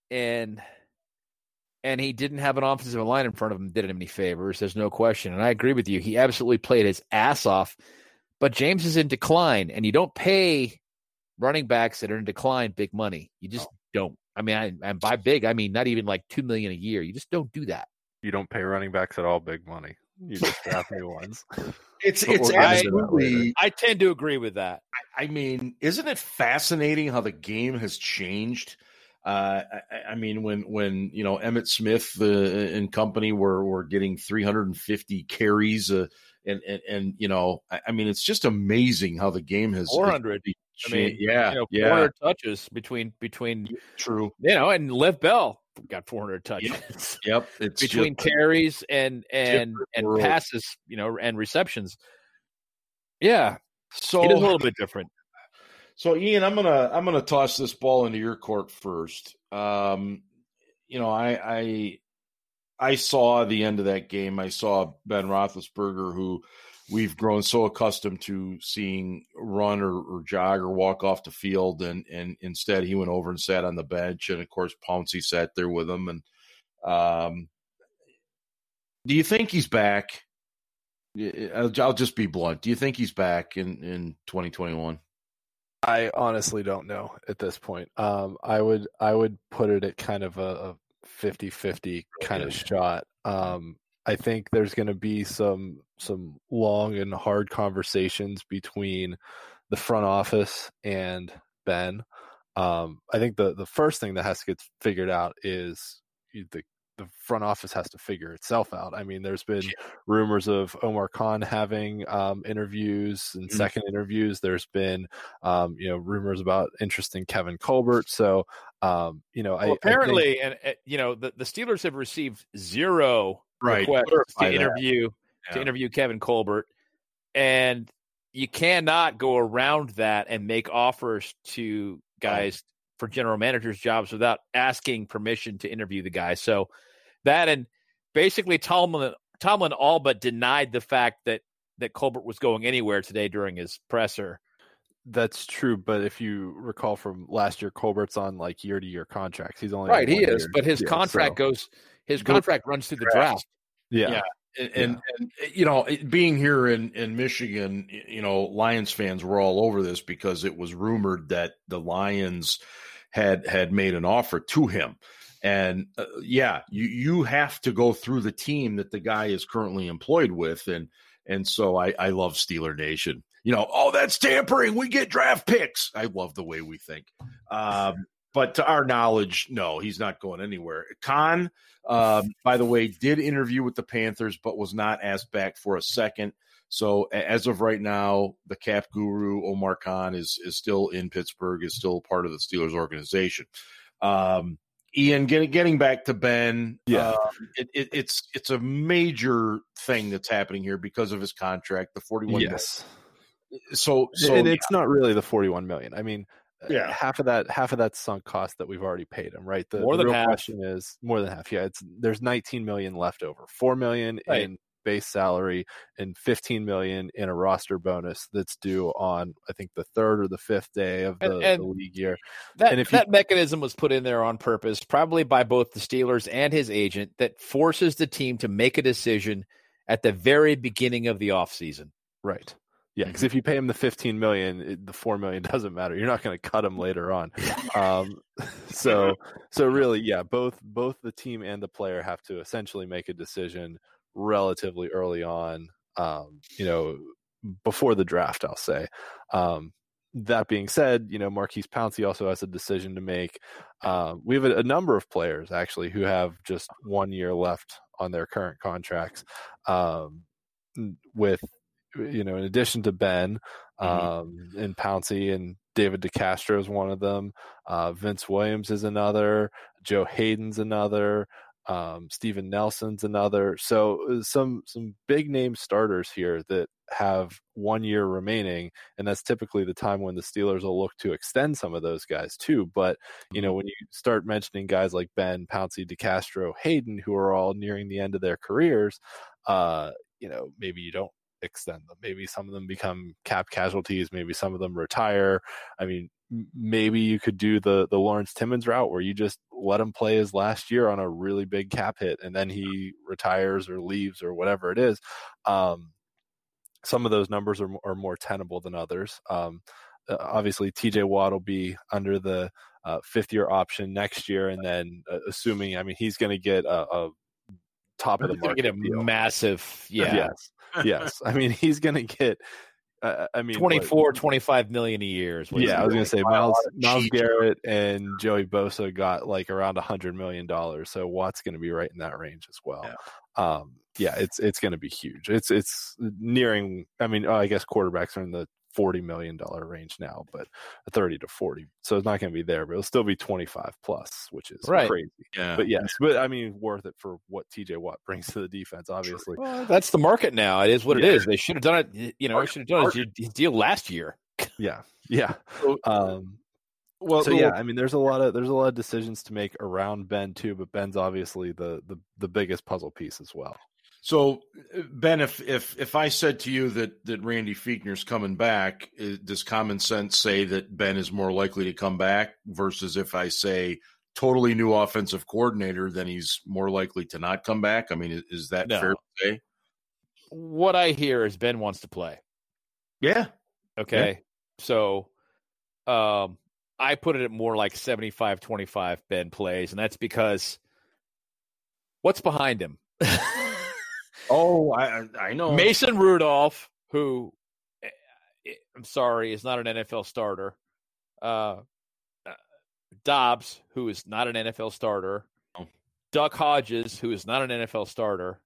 And he didn't have an offensive line in front of him, did him any favors. There's no question. And I agree with you. He absolutely played his ass off. But James is in decline, and you don't pay running backs that are in decline big money. You just don't. I mean, and by big, I mean not even like $2 million a year. You just don't do that. You don't pay running backs at all big money. You just draft new ones. It's absolutely. I tend to agree with that. I mean, isn't it fascinating how the game has changed? I mean, when you know, Emmitt Smith and company were getting 350 carries, and you know, I mean, it's just amazing how the game has 400. I mean, yeah, you know, 400 touches between true, you know, and Lev Bell got 400 touches. Yep, it's between carries and passes, you know, and receptions. Yeah, so it is a little bit different. So, Ian, I'm gonna toss this ball into your court first. You know, I saw the end of that game. I saw Ben Roethlisberger, who we've grown so accustomed to seeing run or jog or walk off the field, and instead he went over and sat on the bench, and of course Pouncey sat there with him. And do you think he's back? I'll just be blunt. Do you think he's back in 2021? I honestly don't know at this point. I would put it at kind of a 50-50 kind of shot. I think there's going to be some long and hard conversations between the front office and Ben. I think the first thing that has to get figured out is the front office has to figure itself out. I mean, there's been rumors of Omar Khan having interviews and second interviews. There's been, you know, rumors about interest in Kevin Colbert. So, you know, apparently, and you know, the Steelers have received zero requests to interview Kevin Colbert, and you cannot go around that and make offers to guys for general managers' jobs without asking permission to interview the guy. So that, and basically Tomlin all but denied the fact that Colbert was going anywhere today during his presser. That's true, but if you recall from last year, Colbert's on like year-to-year contracts. He's only right. He is, but his contract goes. His contract runs through the draft. Yeah. And you know, being here in Michigan, you know, Lions fans were all over this because it was rumored that the Lions had made an offer to him. And you have to go through the team that the guy is currently employed with, and so I love Steeler Nation. You know, oh, that's tampering. We get draft picks. I love the way we think. But to our knowledge, no, he's not going anywhere. Khan, by the way, did interview with the Panthers, but was not asked back for a second. So as of right now, the cap guru, Omar Khan, is still in Pittsburgh, is still part of the Steelers organization. Ian, getting back to Ben, it's a major thing that's happening here because of his contract, the 41 yes. million. So and it's not really the 41 million. I mean, half of that sunk cost that we've already paid him, right? The more than real half. Question is more than half. Yeah, there's 19 million left over, 4 million right. in base salary, and 15 million in a roster bonus that's due on I think the third or the fifth day of the league year. That mechanism was put in there on purpose, probably by both the Steelers and his agent, that forces the team to make a decision at the very beginning of the offseason. Right. Yeah, because if you pay him the 15 million, the 4 million doesn't matter. You're not going to cut him later on. So really, yeah, both the team and the player have to essentially make a decision relatively early on, you know, before the draft, I'll say. That being said, you know, Maurkice Pouncey also has a decision to make. We have a number of players actually who have just 1 year left on their current contracts, with, you know, in addition to Ben and Pouncey, and David DeCastro is one of them. Vince Williams is another. Joe Hayden's another. Steven Nelson's another. So some big name starters here that have 1 year remaining, and that's typically the time when the Steelers will look to extend some of those guys too. But you know, when you start mentioning guys like Ben, Pouncey, DeCastro, Hayden, who are all nearing the end of their careers, you know, maybe you don't extend them. Maybe some of them become cap casualties. Maybe some of them retire. I mean, maybe you could do the Lawrence Timmons route where you just let him play his last year on a really big cap hit, and then he retires or leaves or whatever it is. Some of those numbers are more tenable than others. Obviously, TJ Watt will be under the fifth-year option next year, and then assuming, I mean, he's going to get a top of the market. Get a deal. Massive, yeah. Yes. I mean, he's going to get, I mean, 24, 25 million a year. Is what I was going to say Miles Garrett and Joey Bosa got like around $100 million. So Watt's going to be right in that range as well. Yeah. It's going to be huge. It's nearing, I mean, I guess quarterbacks are in the $40 million range now, but 30 to 40. So it's not going to be there, but it'll still be 25 plus, which is crazy. Yeah. But yes, but I mean, worth it for what TJ Watt brings to the defense, obviously. Well, that's the market now. It is what it is. They should have done it. You know, his deal last year. Yeah. I mean, there's a lot of decisions to make around Ben too, but Ben's obviously the biggest puzzle piece as well. So, Ben, if I said to you that Randy Fichtner's coming back, does common sense say that Ben is more likely to come back versus if I say totally new offensive coordinator, then he's more likely to not come back? I mean, is that fair to say? What I hear is Ben wants to play. Yeah. Okay. Yeah. So I put it at more like 75-25 Ben plays, and that's because what's behind him? Oh, I know. Mason Rudolph, who, I'm sorry, is not an NFL starter. Dobbs, who is not an NFL starter. Duck Hodges, who is not an NFL starter.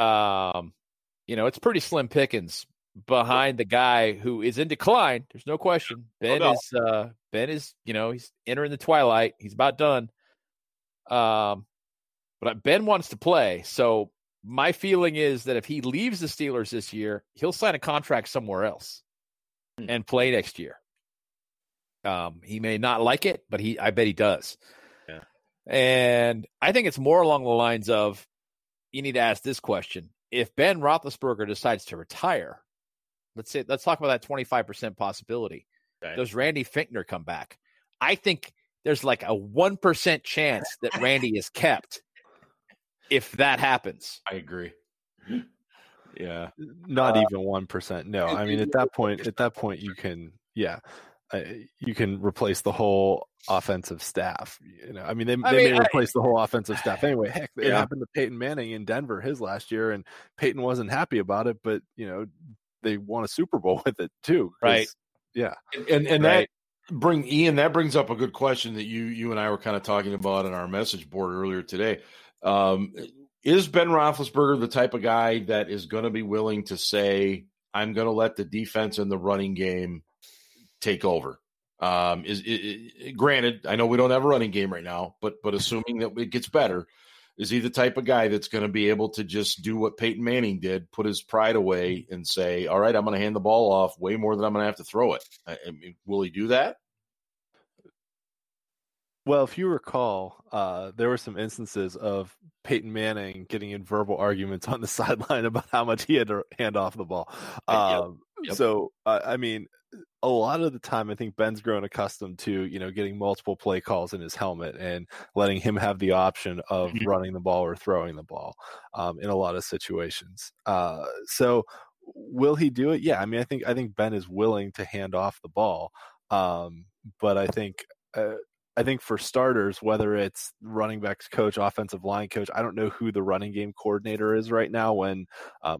You know, it's pretty slim pickings behind the guy who is in decline. There's no question. Ben is, you know, he's entering the twilight. He's about done. But Ben wants to play, so my feeling is that if he leaves the Steelers this year, he'll sign a contract somewhere else and play next year. He may not like it, but I bet he does. Yeah. And I think it's more along the lines of, you need to ask this question. If Ben Roethlisberger decides to retire, let's talk about that 25% possibility. Okay. Does Randy Fichtner come back? I think there's like a 1% chance that Randy is kept if that happens. I agree. Yeah. Not even 1%. No, I mean, at that point you can replace the whole offensive staff. You know, I mean, they may replace the whole offensive staff anyway. Heck, it happened to Peyton Manning in Denver his last year, and Peyton wasn't happy about it, but you know, they won a Super Bowl with it too. Right. Yeah. And right. That brings up a good question that you and I were kind of talking about in our message board earlier today. Is Ben Roethlisberger the type of guy that is going to be willing to say, I'm going to let the defense and the running game take over? Granted, I know we don't have a running game right now, but assuming that it gets better, is he the type of guy that's going to be able to just do what Peyton Manning did, put his pride away and say, all right, I'm going to hand the ball off way more than I'm going to have to throw it? I mean, will he do that? Well, if you recall, there were some instances of Peyton Manning getting in verbal arguments on the sideline about how much he had to hand off the ball. Yep. So, I mean, a lot of the time, I think Ben's grown accustomed to, you know, getting multiple play calls in his helmet and letting him have the option of running the ball or throwing the ball in a lot of situations. So will he do it? Yeah. I mean, I think Ben is willing to hand off the ball. But I think for starters, whether it's running backs coach, offensive line coach, I don't know who the running game coordinator is right now. When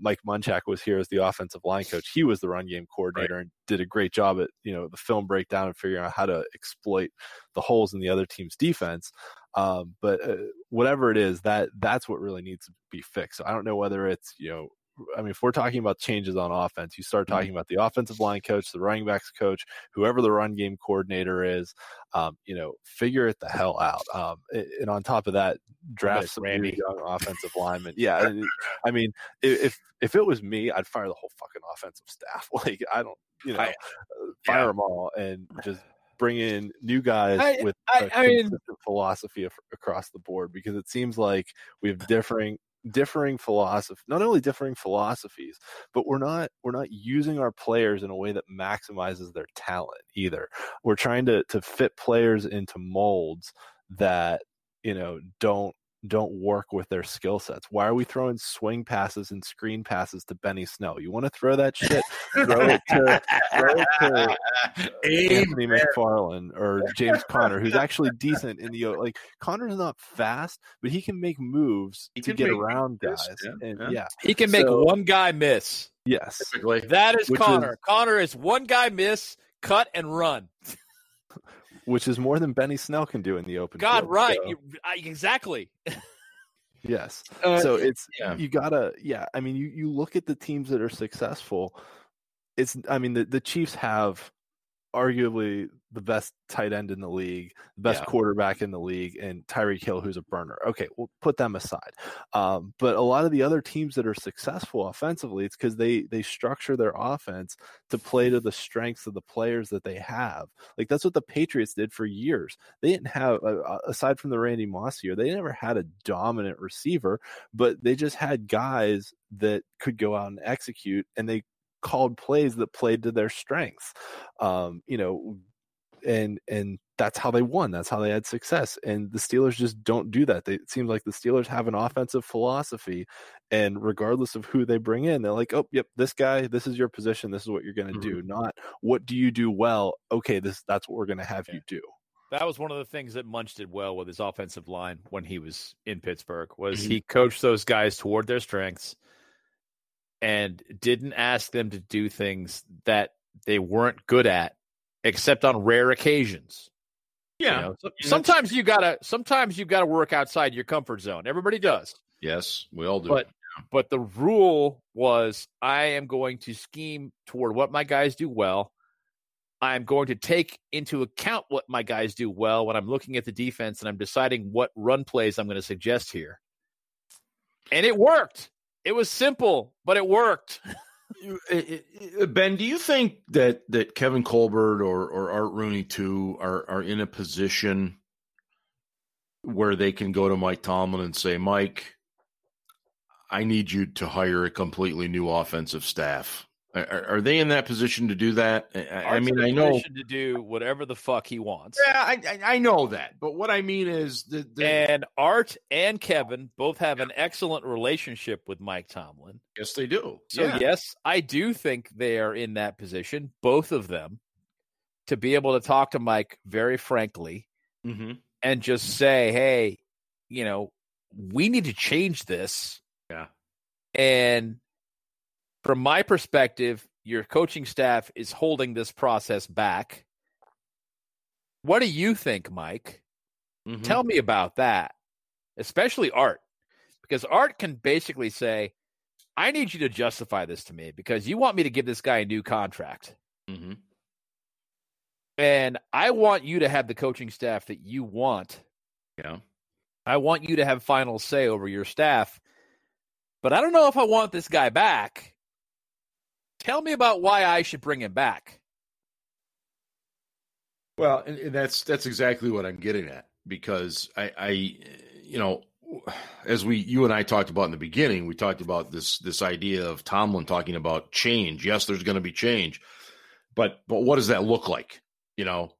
Mike Munchak was here as the offensive line coach, he was the run game coordinator and did a great job at, you know, the film breakdown and figuring out how to exploit the holes in the other team's defense. But whatever it is, that's what really needs to be fixed. So I don't know whether it's, you know, I mean, if we're talking about changes on offense, you start talking about the offensive line coach, the running backs coach, whoever the run game coordinator is, you know, figure it the hell out. And on top of that, draft some Randy young offensive lineman. Yeah. I mean, if it was me, I'd fire the whole fucking offensive staff. Like, I don't, you know, fire them all and just bring in new guys with a consistent philosophy across the board, because it seems like we have differing philosophy, not only differing philosophies, but we're not using our players in a way that maximizes their talent either. We're trying to fit players into molds that, you know, don't work with their skill sets. Why are we throwing swing passes and screen passes to Benny Snell? You want to throw that shit? throw it to Anthony McFarland or James Conner, who's actually decent in the like. Conner's not fast, but he can make moves to get around guys. He can make one guy miss. Yes, typically. That is Conner. Conner is one guy miss, cut and run. Which is more than Benny Snell can do in the open. God, field, right. So. Exactly. Yes. So it's, you gotta, I mean, you look at the teams that are successful. It's, I mean, the Chiefs have arguably the best tight end in the league, the best quarterback in the league, and Tyreek Hill, who's a burner. Okay. We'll put them aside. But a lot of the other teams that are successful offensively, it's because they structure their offense to play to the strengths of the players that they have. Like, that's what the Patriots did for years. They didn't have, aside from the Randy Moss year, they never had a dominant receiver, but they just had guys that could go out and execute, and they called plays that played to their strengths, you know, and that's how they won. That's how they had success. And the Steelers just don't do that. It seems like the Steelers have an offensive philosophy, and regardless of who they bring in, they're like, oh, yep, this guy, this is your position. This is what you're going to do. Not what do you do well? Okay, that's what we're going to have you do. That was one of the things that Munch did well with his offensive line when he was in Pittsburgh, was he coached those guys toward their strengths and didn't ask them to do things that they weren't good at, except on rare occasions. Yeah. You know, sometimes you gotta work outside your comfort zone. Everybody does. Yes, we all do. But the rule was, I am going to scheme toward what my guys do well. I'm going to take into account what my guys do well when I'm looking at the defense and I'm deciding what run plays I'm going to suggest here. And it worked. It was simple, but it worked. Ben, do you think that Kevin Colbert or Art Rooney too are in a position where they can go to Mike Tomlin and say, Mike, I need you to hire a completely new offensive staff? Are they in that position to do that? I mean, I know to do whatever the fuck he wants. Yeah, I know that, but what I mean is the and Art and Kevin both have an excellent relationship with Mike Tomlin. Yes, they do. So yes, I do think they are in that position, both of them, to be able to talk to Mike very frankly and just say, "Hey, you know, we need to change this." Yeah, and from my perspective, your coaching staff is holding this process back. What do you think, Mike? Tell me about that, especially Art, because Art can basically say, I need you to justify this to me because you want me to give this guy a new contract. And I want you to have the coaching staff that you want. Yeah, I want you to have final say over your staff, but I don't know if I want this guy back. Tell me about why I should bring him back. Well, and that's exactly what I'm getting at, because I you know, as you and I talked about in the beginning, we talked about this idea of Tomlin talking about change. Yes, there's going to be change, but what does that look like? You know,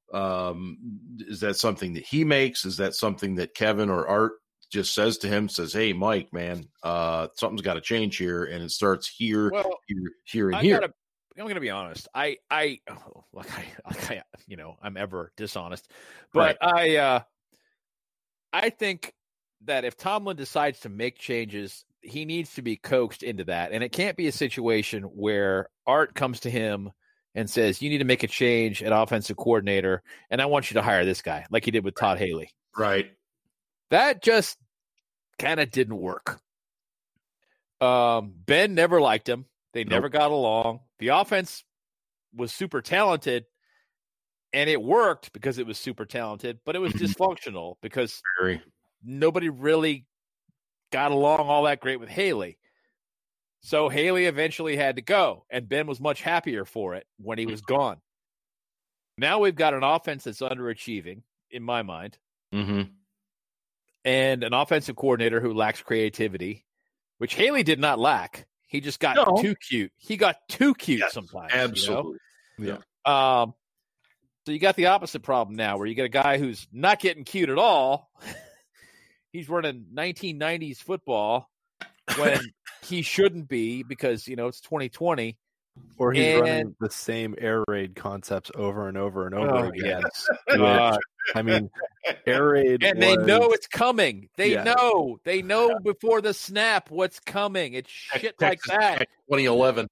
is that something that he makes? Is that something that Kevin or Art just says to him, says, "Hey, Mike, man, something's got to change here, and it starts here, here, and here." I'm going to be honest. I you know, I'm ever dishonest, but right. I think that if Tomlin decides to make changes, he needs to be coaxed into that, and it can't be a situation where Art comes to him and says, "You need to make a change at offensive coordinator, and I want you to hire this guy," like he did with Todd Haley, right? That just kind of didn't work. Ben never liked him. They never got along. The offense was super talented, and it worked because it was super talented, but it was dysfunctional because nobody really got along all that great with Haley. So Haley eventually had to go, and Ben was much happier for it when he was gone. Now we've got an offense that's underachieving, in my mind. And an offensive coordinator who lacks creativity, which Haley did not lack. He just got too cute. He got too cute sometimes. Absolutely. You know? So you got the opposite problem now, where you got a guy who's not getting cute at all. He's running 1990s football when he shouldn't be, because, you know, it's 2020. Or he's running the same air raid concepts over and over and over again. I mean, air raid, and they know it's coming. They know. They know before the snap what's coming. It's shit Texas, like that. 2011,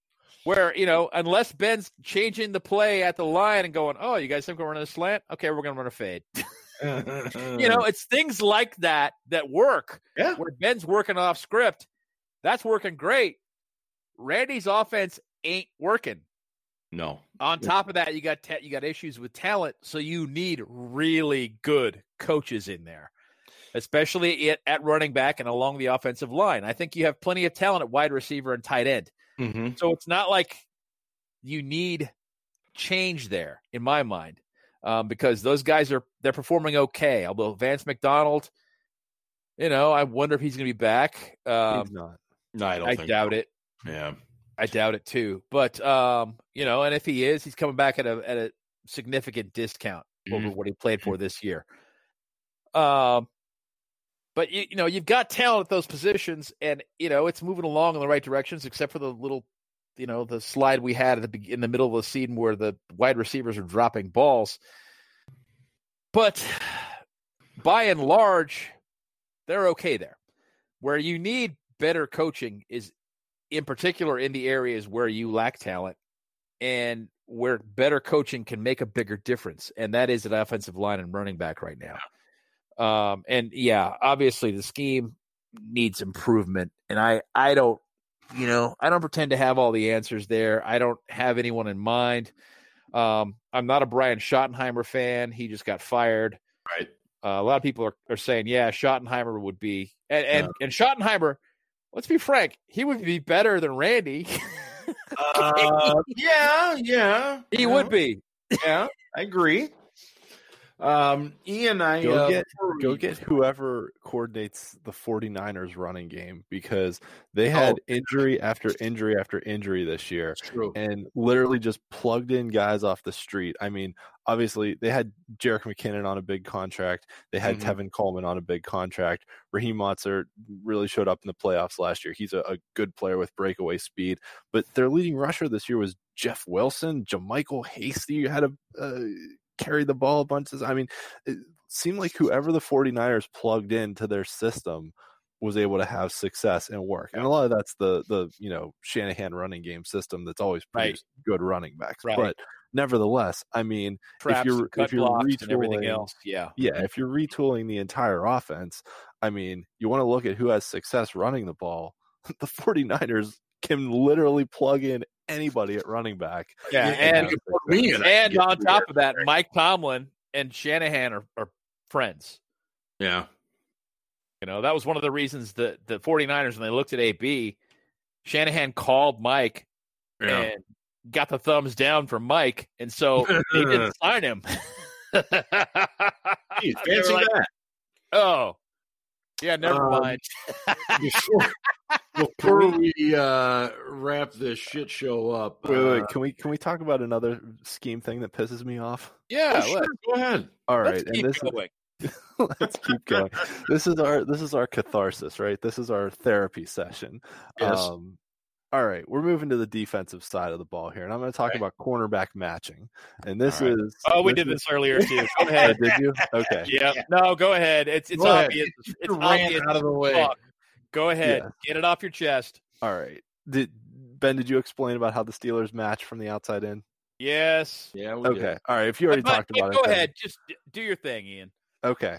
where, you know, unless Ben's changing the play at the line and going, "Oh, you guys think we're running a slant? Okay, we're gonna run a fade." You know, it's things like that that work. Yeah, where Ben's working off script, that's working great. Randy's offense ain't working. No. On top of that, you got issues with talent, so you need really good coaches in there, especially at running back and along the offensive line. I think you have plenty of talent at wide receiver and tight end. So it's not like you need change there, in my mind, because those guys they're performing okay. Although Vance McDonald, you know, I wonder if he's going to be back. He's not. No, I doubt it. Yeah. I doubt it too, but you know, and if he is, he's coming back at a significant discount over what he played for this year. But you know, you've got talent at those positions, and you know it's moving along in the right directions, except for the little, you know, the slide we had in the middle of the season where the wide receivers are dropping balls. But by and large, they're okay there. Where you need better coaching is, in particular, in the areas where you lack talent and where better coaching can make a bigger difference. And that is at offensive line and running back right now. And yeah, obviously the scheme needs improvement. And I don't pretend to have all the answers there. I don't have anyone in mind. I'm not a Brian Schottenheimer fan. He just got fired. Right. A lot of people are saying, yeah, Schottenheimer would be, and Schottenheimer, let's be frank, he would be better than Randy. He would be. Yeah, I agree. Ian, I go get whoever coordinates the 49ers running game, because they had injury after injury after injury this year, and literally just plugged in guys off the street. I mean, obviously they had Jerick McKinnon on a big contract. They had Tevin Coleman on a big contract. Raheem Mostert really showed up in the playoffs last year. He's a good player with breakaway speed, but their leading rusher this year was Jeff Wilson. JaMychal Hasty had a carried the ball a bunch. I mean, it seemed like whoever the 49ers plugged into their system was able to have success and work. And a lot of that's the you know, Shanahan running game system that's always produced good running backs. But nevertheless, I mean, if you're retooling everything else, if you're retooling the entire offense, I mean, you want to look at who has success running the ball. The 49ers can literally plug in anybody at running back. And on top of that, Mike Tomlin and Shanahan are friends. Yeah. You know, that was one of the reasons that the 49ers, when they looked at AB, Shanahan called Mike and got the thumbs down from Mike, and so they didn't sign him. Jeez, fancy like, that. Oh. Yeah, never mind. Before we wrap this shit show up, wait, can we talk about another scheme thing that pisses me off? Yeah, go ahead. All right, let's keep going. This is our catharsis, right? This is our therapy session. Yes. All right, we're moving to the defensive side of the ball here, and I'm going to talk about cornerback matching. And this is we did this earlier too. Go ahead, did you? Okay. Yeah. No, go ahead. It's obvious. It's obvious. Out of the way. Go ahead. Yeah. Get it off your chest. All right. Ben, did you explain about how the Steelers match from the outside in? Yes. Yeah. We did. All right. If you already talked about it, go ahead. Just do your thing, Ian. Okay.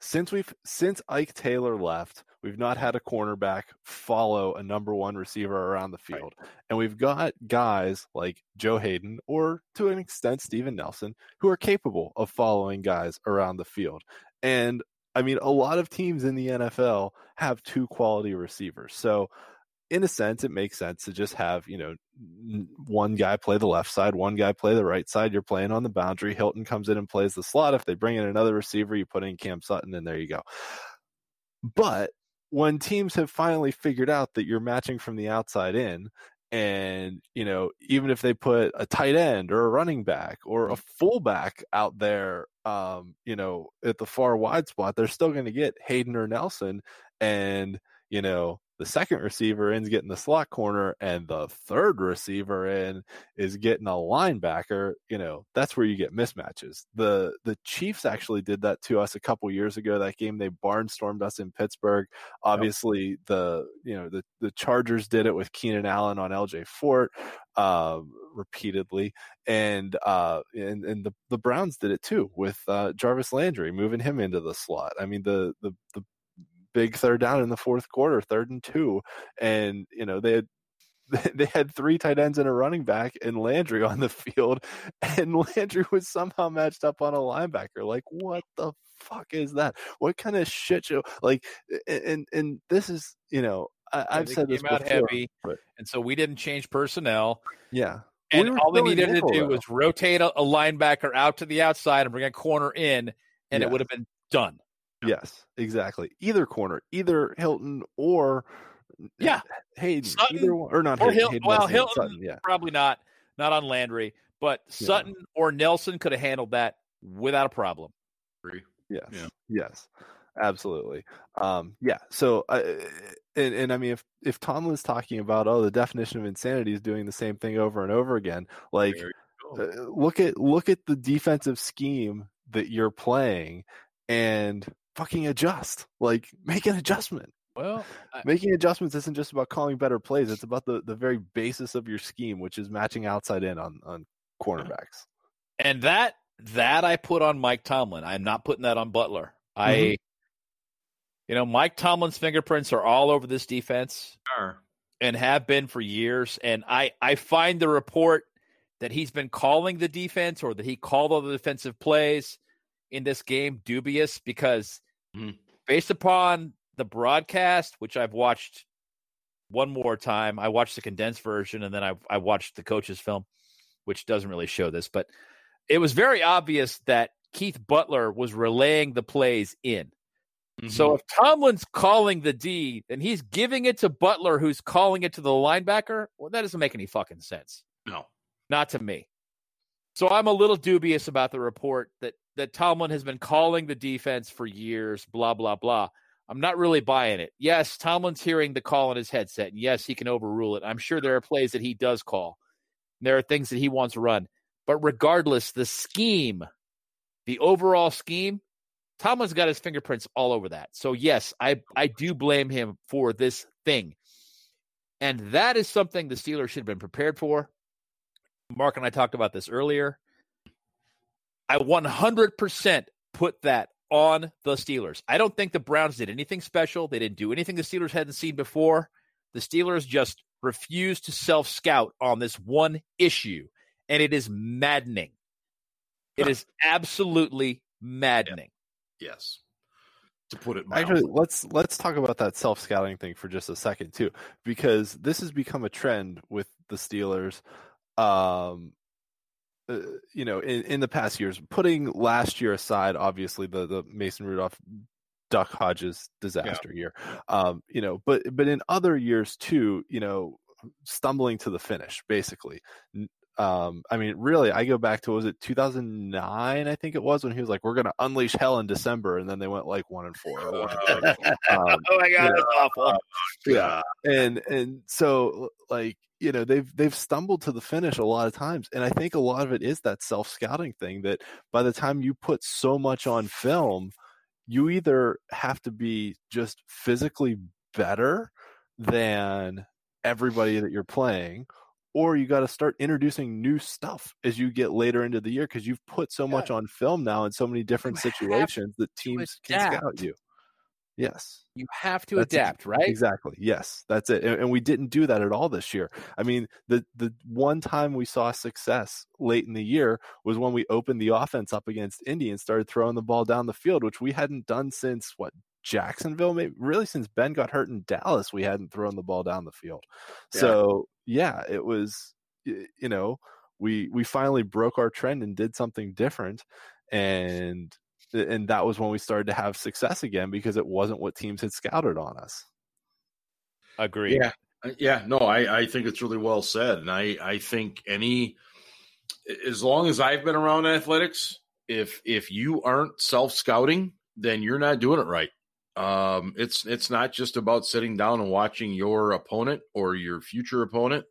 Since Ike Taylor left, we've not had a cornerback follow a number one receiver around the field. Right. And we've got guys like Joe Hayden, or to an extent, Steven Nelson, who are capable of following guys around the field. And I mean, a lot of teams in the NFL have two quality receivers. So in a sense, it makes sense to just have, you know, one guy play the left side, one guy play the right side. You're playing on the boundary. Hilton comes in and plays the slot. If they bring in another receiver, you put in Cam Sutton, and there you go. But when teams have finally figured out that you're matching from the outside in, and, you know, even if they put a tight end or a running back or a fullback out there, you know, at the far wide spot, they're still going to get Hayden or Nelson. And, you know, the second receiver ends getting the slot corner, and the third receiver in is getting a linebacker. You know, that's where you get mismatches. The Chiefs actually did that to us a couple years ago. That game, they barnstormed us in Pittsburgh. Obviously, the Chargers did it with Keenan Allen on LJ Fort repeatedly, and the Browns did it too with Jarvis Landry, moving him into the slot. I mean, the big third down in the fourth quarter, 3rd and 2, and you know they had three tight ends and a running back and Landry on the field, and Landry was somehow matched up on a linebacker. Like, what the fuck is that? What kind of shit show? Like, and this is, you know, I've said this before, heavy, but... and so we didn't change personnel. Yeah. And all they needed to do was rotate a linebacker out to the outside and bring a corner in, and it would have been done. Yes, exactly. Either corner, either Hilton or Hayden, Sutton, either one, or not. Or Hayden, well, Hilton, Sutton, probably not on Landry, but Sutton or Nelson could have handled that without a problem. Yes, yes, absolutely. So, and I mean, if Tomlin's talking about the definition of insanity is doing the same thing over and over again, like look at the defensive scheme that you're playing and fucking adjust. Like, make an adjustment. Well, making adjustments isn't just about calling better plays. It's about the very basis of your scheme, which is matching outside in on cornerbacks. And that I put on Mike Tomlin. I'm not putting that on Butler. You know, Mike Tomlin's fingerprints are all over this defense and have been for years. And I find the report that he's been calling the defense, or that he called all the defensive plays in this game, dubious, because based upon the broadcast, which I've watched one more time, I watched the condensed version, and then I watched the coach's film, which doesn't really show this, but it was very obvious that Keith Butler was relaying the plays in. Mm-hmm. So if Tomlin's calling the D and he's giving it to Butler, who's calling it to the linebacker, well, that doesn't make any fucking sense. No. Not to me. So I'm a little dubious about the report that Tomlin has been calling the defense for years, blah, blah, blah. I'm not really buying it. Yes, Tomlin's hearing the call in his headset, and yes, he can overrule it. I'm sure there are plays that he does call. There are things that he wants run. But regardless, the scheme, the overall scheme, Tomlin's got his fingerprints all over that. So, yes, I do blame him for this thing. And that is something the Steelers should have been prepared for. Mark and I talked about this earlier. I 100% put that on the Steelers. I don't think the Browns did anything special. They didn't do anything the Steelers hadn't seen before. The Steelers just refused to self-scout on this one issue, and it is maddening. It is absolutely maddening. Yes. To put it mildly. Actually, let's talk about that self-scouting thing for just a second, too, because this has become a trend with the Steelers. In the past years, putting last year aside, obviously the Mason Rudolph, Duck Hodges disaster year, but in other years too, stumbling to the finish, basically. I go back to, was it 2009? I think it was, when he was like, we're going to unleash hell in December. And then they went like 1-4. Oh my God. That's awful. And so they've stumbled to the finish a lot of times. And I think a lot of it is that self-scouting thing, that by the time you put so much on film, you either have to be just physically better than everybody that you're playing, or you got to start introducing new stuff as you get later into the year, because you've put so much on film now in so many different situations that teams can scout you. Yes. You have to adapt, right? Exactly. Yes, that's it. And we didn't do that at all this year. I mean, the one time we saw success late in the year was when we opened the offense up against Indy and started throwing the ball down the field, which we hadn't done since, Jacksonville, maybe really since Ben got hurt in Dallas, we hadn't thrown the ball down the field. Yeah. So it was, we finally broke our trend and did something different. And that was when we started to have success again, because it wasn't what teams had scouted on us. Agreed. Yeah. Yeah. No, I think it's really well said. And I think as long as I've been around athletics, if you aren't self-scouting, then you're not doing it right. It's not just about sitting down and watching your opponent or your future opponent.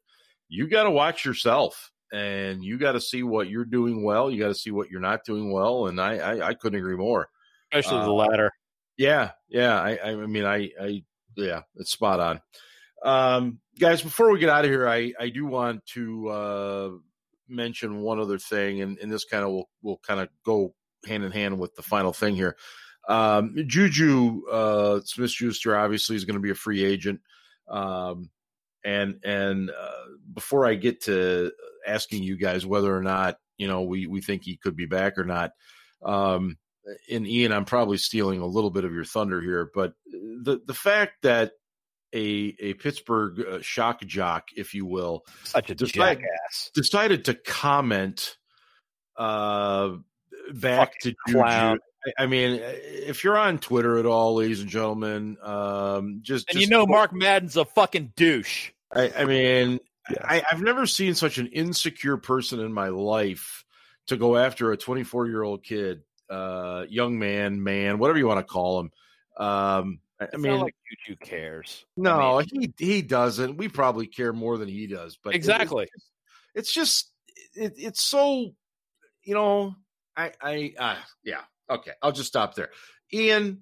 You got to watch yourself, and you got to see what you're doing well. You got to see what you're not doing well. And I couldn't agree more. Especially the latter. Yeah. Yeah. It's spot on. Guys, before we get out of here, I do want to mention one other thing, and this kind of will kind of go hand in hand with the final thing here. Juju Smith-Schuster obviously is going to be a free agent. Before I get to asking you guys whether or not, we think he could be back or not. And Ian, I'm probably stealing a little bit of your thunder here, but the fact that a Pittsburgh shock jock, if you will, such a jackass, decided to comment back to Juju. I mean, if you're on Twitter at all, ladies and gentlemen, Mark Madden's a fucking douche. I've never seen such an insecure person in my life to go after a 24-year-old kid, young man, whatever you want to call him. It's not like Juju cares. No, he doesn't. We probably care more than he does. But exactly, it's so, yeah. Okay, I'll just stop there. Ian,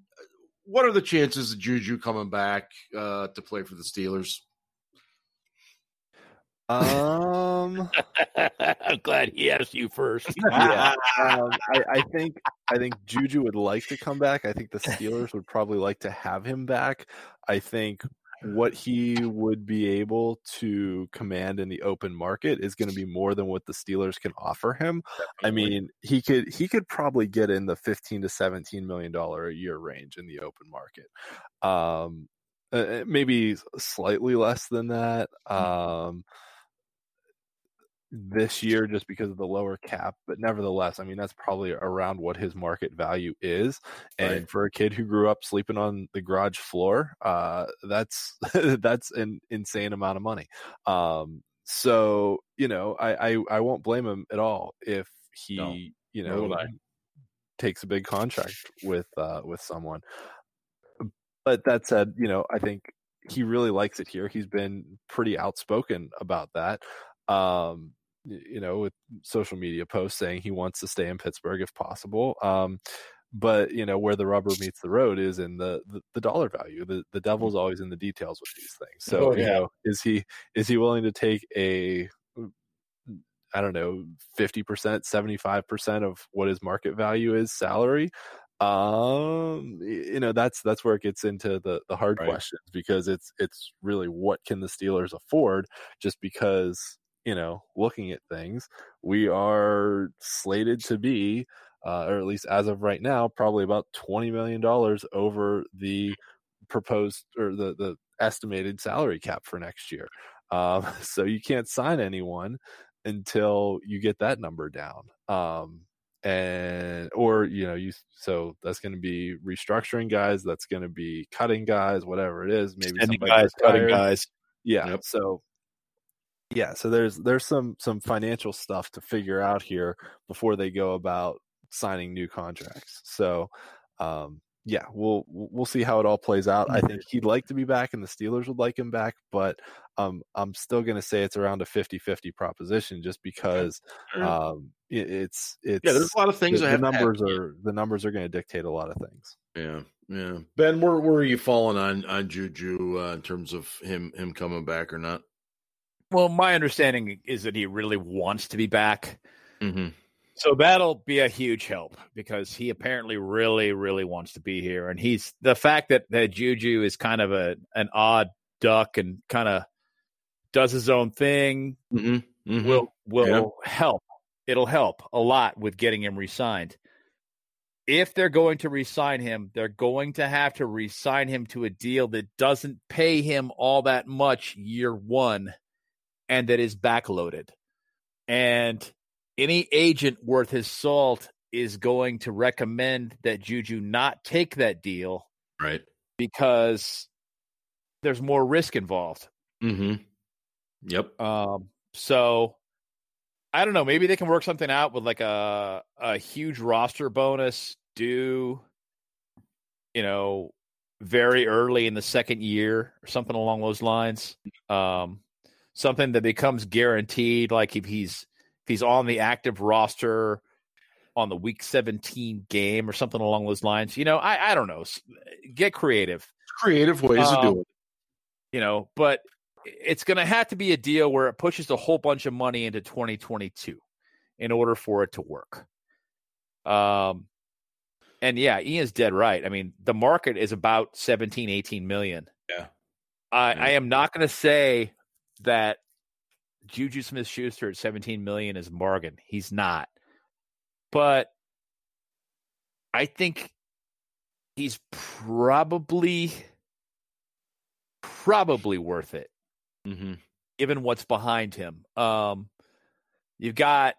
what are the chances of Juju coming back to play for the Steelers? I'm glad he asked you first. Yeah. I think Juju would like to come back. I think the Steelers would probably like to have him back. I think what he would be able to command in the open market is going to be more than what the Steelers can offer him. I mean, he could probably get in the $15 to $17 million a year range in the open market. Maybe slightly less than that. this year just because of the lower cap, but nevertheless, I mean, that's probably around what his market value is. And right. for a kid who grew up sleeping on the garage floor, that's that's an insane amount of money. So, you know, I won't blame him at all if he, you know, takes a big contract with someone. But that said, you know, I think he really likes it here. He's been pretty outspoken about that. You know, with social media posts saying he wants to stay in Pittsburgh if possible. But, you know, where the rubber meets the road is in the dollar value. The devil's always in the details with these things. So, you know, is he willing to take a, I don't know, 50%, 75% of what his market value is salary? You know, that's where it gets into the hard questions, because it's really what can the Steelers afford, just because, you know, looking at things, we are slated to be, or at least as of right now, probably about $20 million over the proposed or the estimated salary cap for next year. So you can't sign anyone until you get that number down. And, or, you know, so that's going to be restructuring guys. That's going to be cutting guys, whatever it is. Maybe somebody cutting guys. Yeah. Yep. So, yeah, so there's some financial stuff to figure out here before they go about signing new contracts. So, yeah, we'll see how it all plays out. I think he'd like to be back, and the Steelers would like him back, but I'm still going to say it's around a 50-50 proposition, just because it's there's a lot of things. The numbers are going to dictate a lot of things. Yeah. Ben, where are you falling on Juju in terms of him coming back or not? Well, my understanding is that he really wants to be back. Mm-hmm. So that'll be a huge help, because he apparently really, really wants to be here. And he's the fact that Juju is kind of an odd duck and kind of does his own thing will help. It'll help a lot with getting him re-signed. If they're going to re-sign him, they're going to have to re-sign him to a deal that doesn't pay him all that much year one, and that is backloaded. And any agent worth his salt is going to recommend that Juju not take that deal, right? Because there's more risk involved. Mm-hmm. Yep. So I don't know. Maybe they can work something out with like a huge roster bonus due, you know, very early in the second year or something along those lines. Something that becomes guaranteed, like if he's on the active roster on the Week 17 game or something along those lines. You know, I don't know. Get creative. Creative ways to do it. You know, but it's going to have to be a deal where it pushes a whole bunch of money into 2022 in order for it to work. And, yeah, Ian's dead right. I mean, the market is about 17, 18 million. Yeah. I am not going to say that Juju Smith-Schuster at 17 million is Morgan. He's not, but I think he's probably worth it, given what's behind him. You got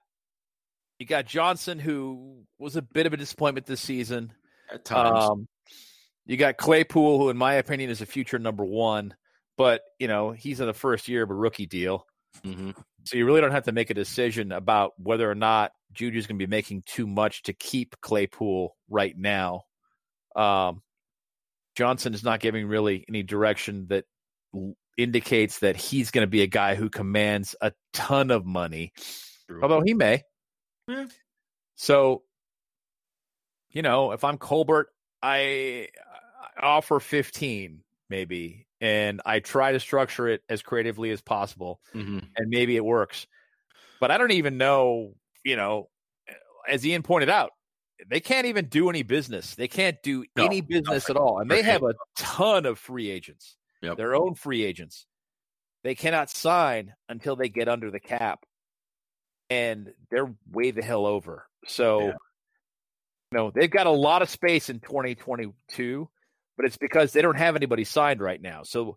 Johnson, who was a bit of a disappointment this season. At times, you got Claypool, who, in my opinion, is a future number one. But, you know, he's in the first year of a rookie deal. Mm-hmm. So you really don't have to make a decision about whether or not Juju's going to be making too much to keep Claypool right now. Johnson is not giving really any direction that indicates that he's going to be a guy who commands a ton of money, although he may. Mm-hmm. So, you know, if I'm Colbert, I offer 15 maybe. And I try to structure it as creatively as possible, and maybe it works. But I don't even know, you know, as Ian pointed out, they can't even do any business. They can't do any business at all. And they have a ton of free agents, their own free agents. They cannot sign until they get under the cap. And they're way the hell over. So, you know, they've got a lot of space in 2022. But it's because they don't have anybody signed right now. So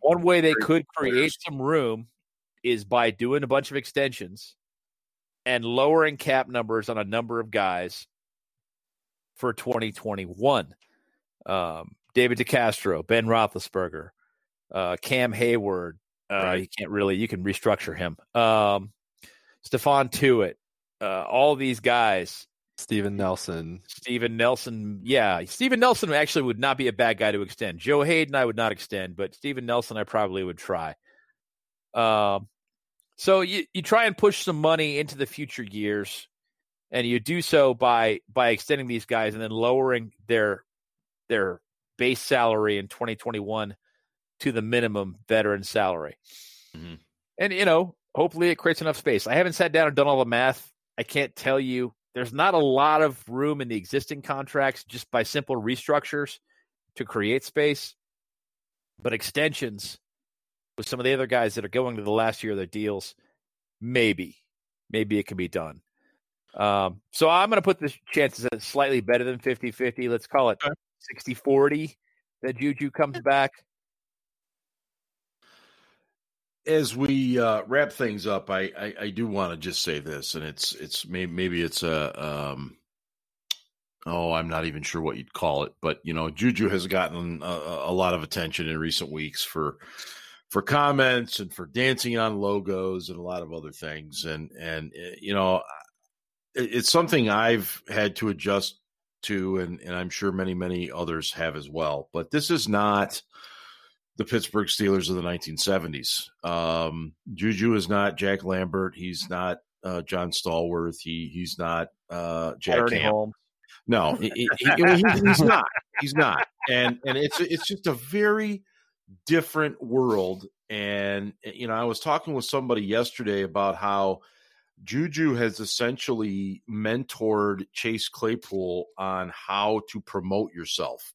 one way they could create some room is by doing a bunch of extensions and lowering cap numbers on a number of guys for 2021. David DeCastro, Ben Roethlisberger, Cam Heyward. Right. You can't really, you can restructure him. Stephon Tuitt, all these guys. Steven Nelson. Yeah. Steven Nelson actually would not be a bad guy to extend. Joe Hayden, I would not extend, but Steven Nelson, I probably would try. So you try and push some money into the future years, and you do so by extending these guys and then lowering their base salary in 2021 to the minimum veteran salary. Mm-hmm. And, hopefully it creates enough space. I haven't sat down and done all the math. I can't tell you. There's not a lot of room in the existing contracts just by simple restructures to create space, but extensions with some of the other guys that are going to the last year of their deals, maybe it can be done. So I'm going to put the chances at slightly better than 50-50. Let's call it 60-40 that Juju comes back. As we wrap things up, I do want to just say this, and it's maybe it's a I'm not even sure what you'd call it, but Juju has gotten a lot of attention in recent weeks for comments and for dancing on logos and a lot of other things, and it's something I've had to adjust to, and I'm sure many others have as well. But this is not the Pittsburgh Steelers of the 1970s. Juju is not Jack Lambert. He's not John Stallworth. He's not Jack Campbell. No, he's not. He's not. And it's just a very different world. And I was talking with somebody yesterday about how Juju has essentially mentored Chase Claypool on how to promote yourself.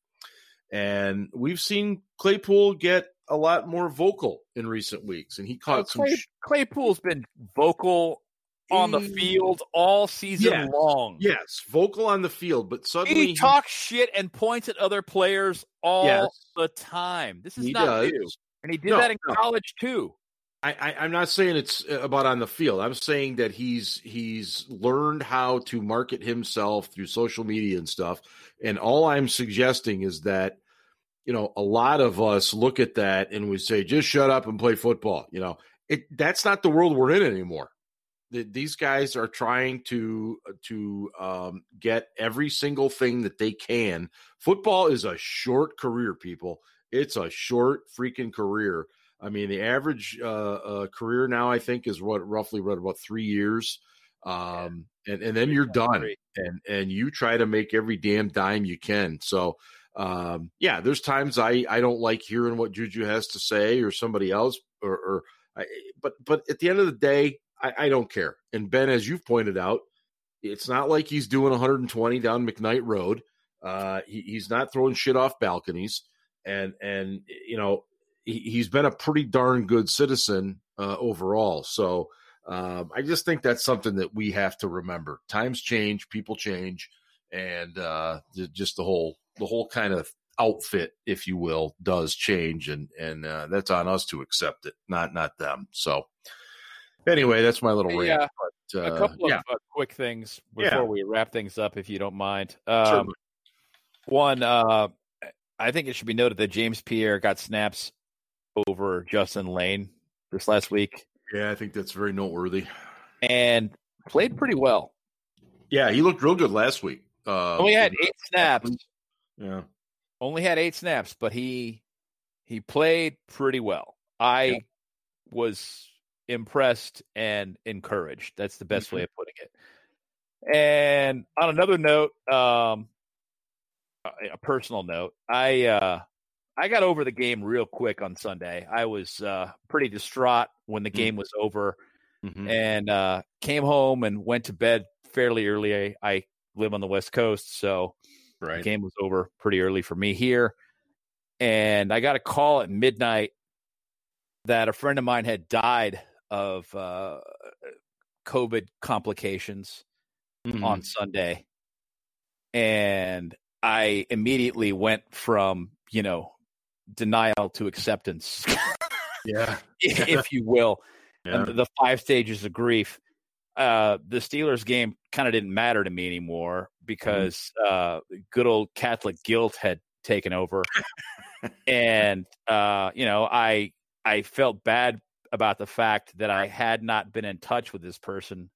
And we've seen Claypool get a lot more vocal in recent weeks, and he caught Claypool's been vocal on the field all season long. Yes, vocal on the field, but suddenly he talks shit and points at other players all the time. This is not new, and he did that in college too. I'm not saying it's about on the field. I'm saying that he's learned how to market himself through social media and stuff. And all I'm suggesting is that, a lot of us look at that and we say, just shut up and play football. That's not the world we're in anymore. These guys are trying to get every single thing that they can. Football is a short career, people. It's a short freaking career. I mean, the average career now, I think, is about 3 years, and then you're done, and you try to make every damn dime you can. So, there's times I don't like hearing what Juju has to say or somebody else, but at the end of the day, I don't care. And Ben, as you've pointed out, it's not like he's doing 120 down McKnight Road. He's not throwing shit off balconies, and. He's been a pretty darn good citizen overall. So I just think that's something that we have to remember. Times change, people change, and just the whole kind of outfit, if you will, does change, and that's on us to accept it, not them. So anyway, that's my little rant. But, a couple of quick things before we wrap things up, if you don't mind. One, I think it should be noted that James Pierre got snaps over Justin Lane this last week. Yeah, I think that's very noteworthy. And played pretty well. Yeah, he looked real good last week. Only had 8 snaps. Yeah. Only had 8 snaps, but he played pretty well. I was impressed and encouraged. That's the best way of putting it. And on another note, a personal note, I got over the game real quick on Sunday. I was pretty distraught when the game was over, and came home and went to bed fairly early. I live on the West Coast, so the game was over pretty early for me here. And I got a call at midnight that a friend of mine had died of COVID complications on Sunday. And I immediately went from, denial to acceptance, if you will, and the 5 stages of grief. the Steelers game kind of didn't matter to me anymore because good old Catholic guilt had taken over. And, you know, I felt bad about the fact that I had not been in touch with this person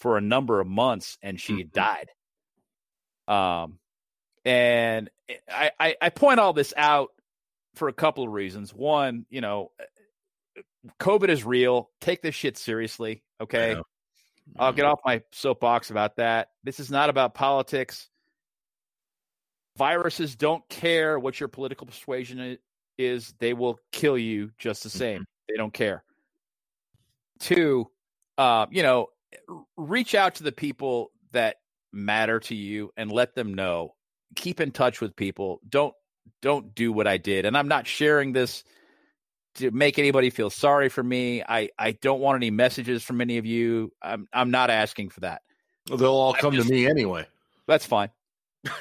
for a number of months and she had died. And I point all this out for a couple of reasons. One, you know, COVID is real. Take this shit seriously. Okay. I'll get off my soapbox about that. This is not about politics. Viruses don't care what your political persuasion is. They will kill you just the same. They don't care. Two, you know, reach out to the people that matter to you and let them know. Keep in touch with people. Don't do what I did. And I'm not sharing this to make anybody feel sorry for me. I don't want any messages from any of you. I'm not asking for that. Well, they'll all come to me anyway. That's fine.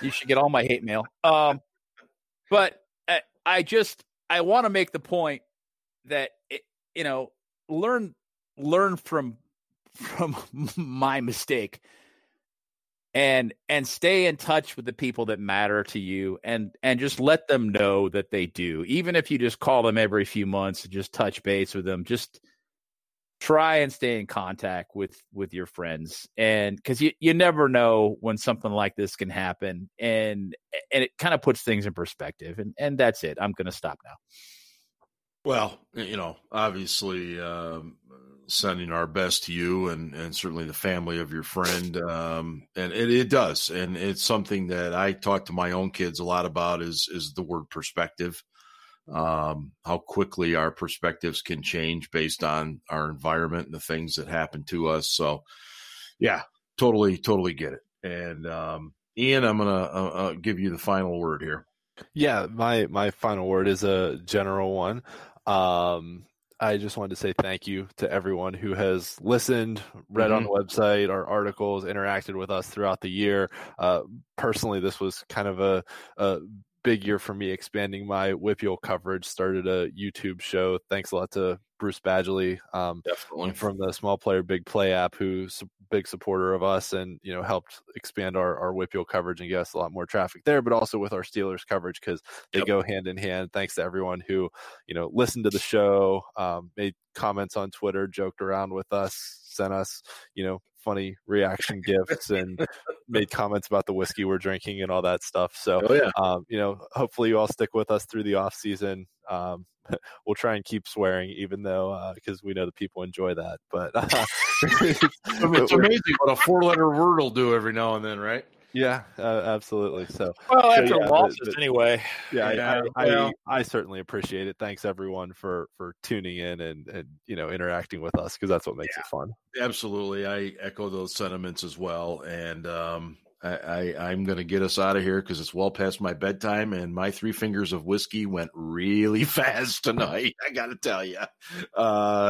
You should get all my hate mail. But I want to make the point that, you know, learn from my mistake and stay in touch with the people that matter to you and just let them know that they do. Even if you just call them every few months and just touch base with them, just try and stay in contact with your friends. And because you never know when something like this can happen, and it kind of puts things in perspective, and that's it. I'm going to stop now. Well, you know, obviously sending our best to you and certainly the family of your friend. And it does. And it's something that I talk to my own kids a lot about is the word perspective. How quickly our perspectives can change based on our environment and the things that happen to us. So yeah, totally get it. And Ian, I'm going to give you the final word here. Yeah, my final word is a general one. I just wanted to say thank you to everyone who has listened, read on the website, our articles, interacted with us throughout the year. Personally, this was kind of a big year for me, expanding my Whippeal coverage, started a YouTube show. Thanks a lot to Bruce Badgley from the Small Player Big Play app, who's a big supporter of us and, you know, helped expand our Whippeal coverage and get us a lot more traffic there, but also with our Steelers coverage because they go hand in hand. Thanks to everyone who, you know, listened to the show, made comments on Twitter, joked around with us, sent us, you know, funny reaction gifts and made comments about the whiskey we're drinking and all that stuff. So, you know, hopefully you all stick with us through the off season. We'll try and keep swearing, even though, because we know the people enjoy that, but it's amazing what a 4-letter word will do every now and then, right? Yeah, absolutely. So, well, after losses, anyway. Yeah, I certainly appreciate it. Thanks everyone for tuning in and you know, interacting with us because that's what makes it fun. Absolutely, I echo those sentiments as well. And I'm going to get us out of here because it's well past my bedtime, and my 3 fingers of whiskey went really fast tonight. I got to tell you.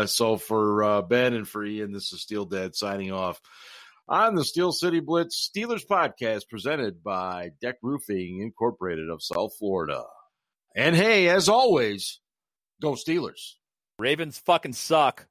So for Ben and for Ian, this is Steel Dad signing off on the Steel City Blitz Steelers podcast, presented by Deck Roofing Incorporated of South Florida. And hey, as always, go Steelers. Ravens fucking suck.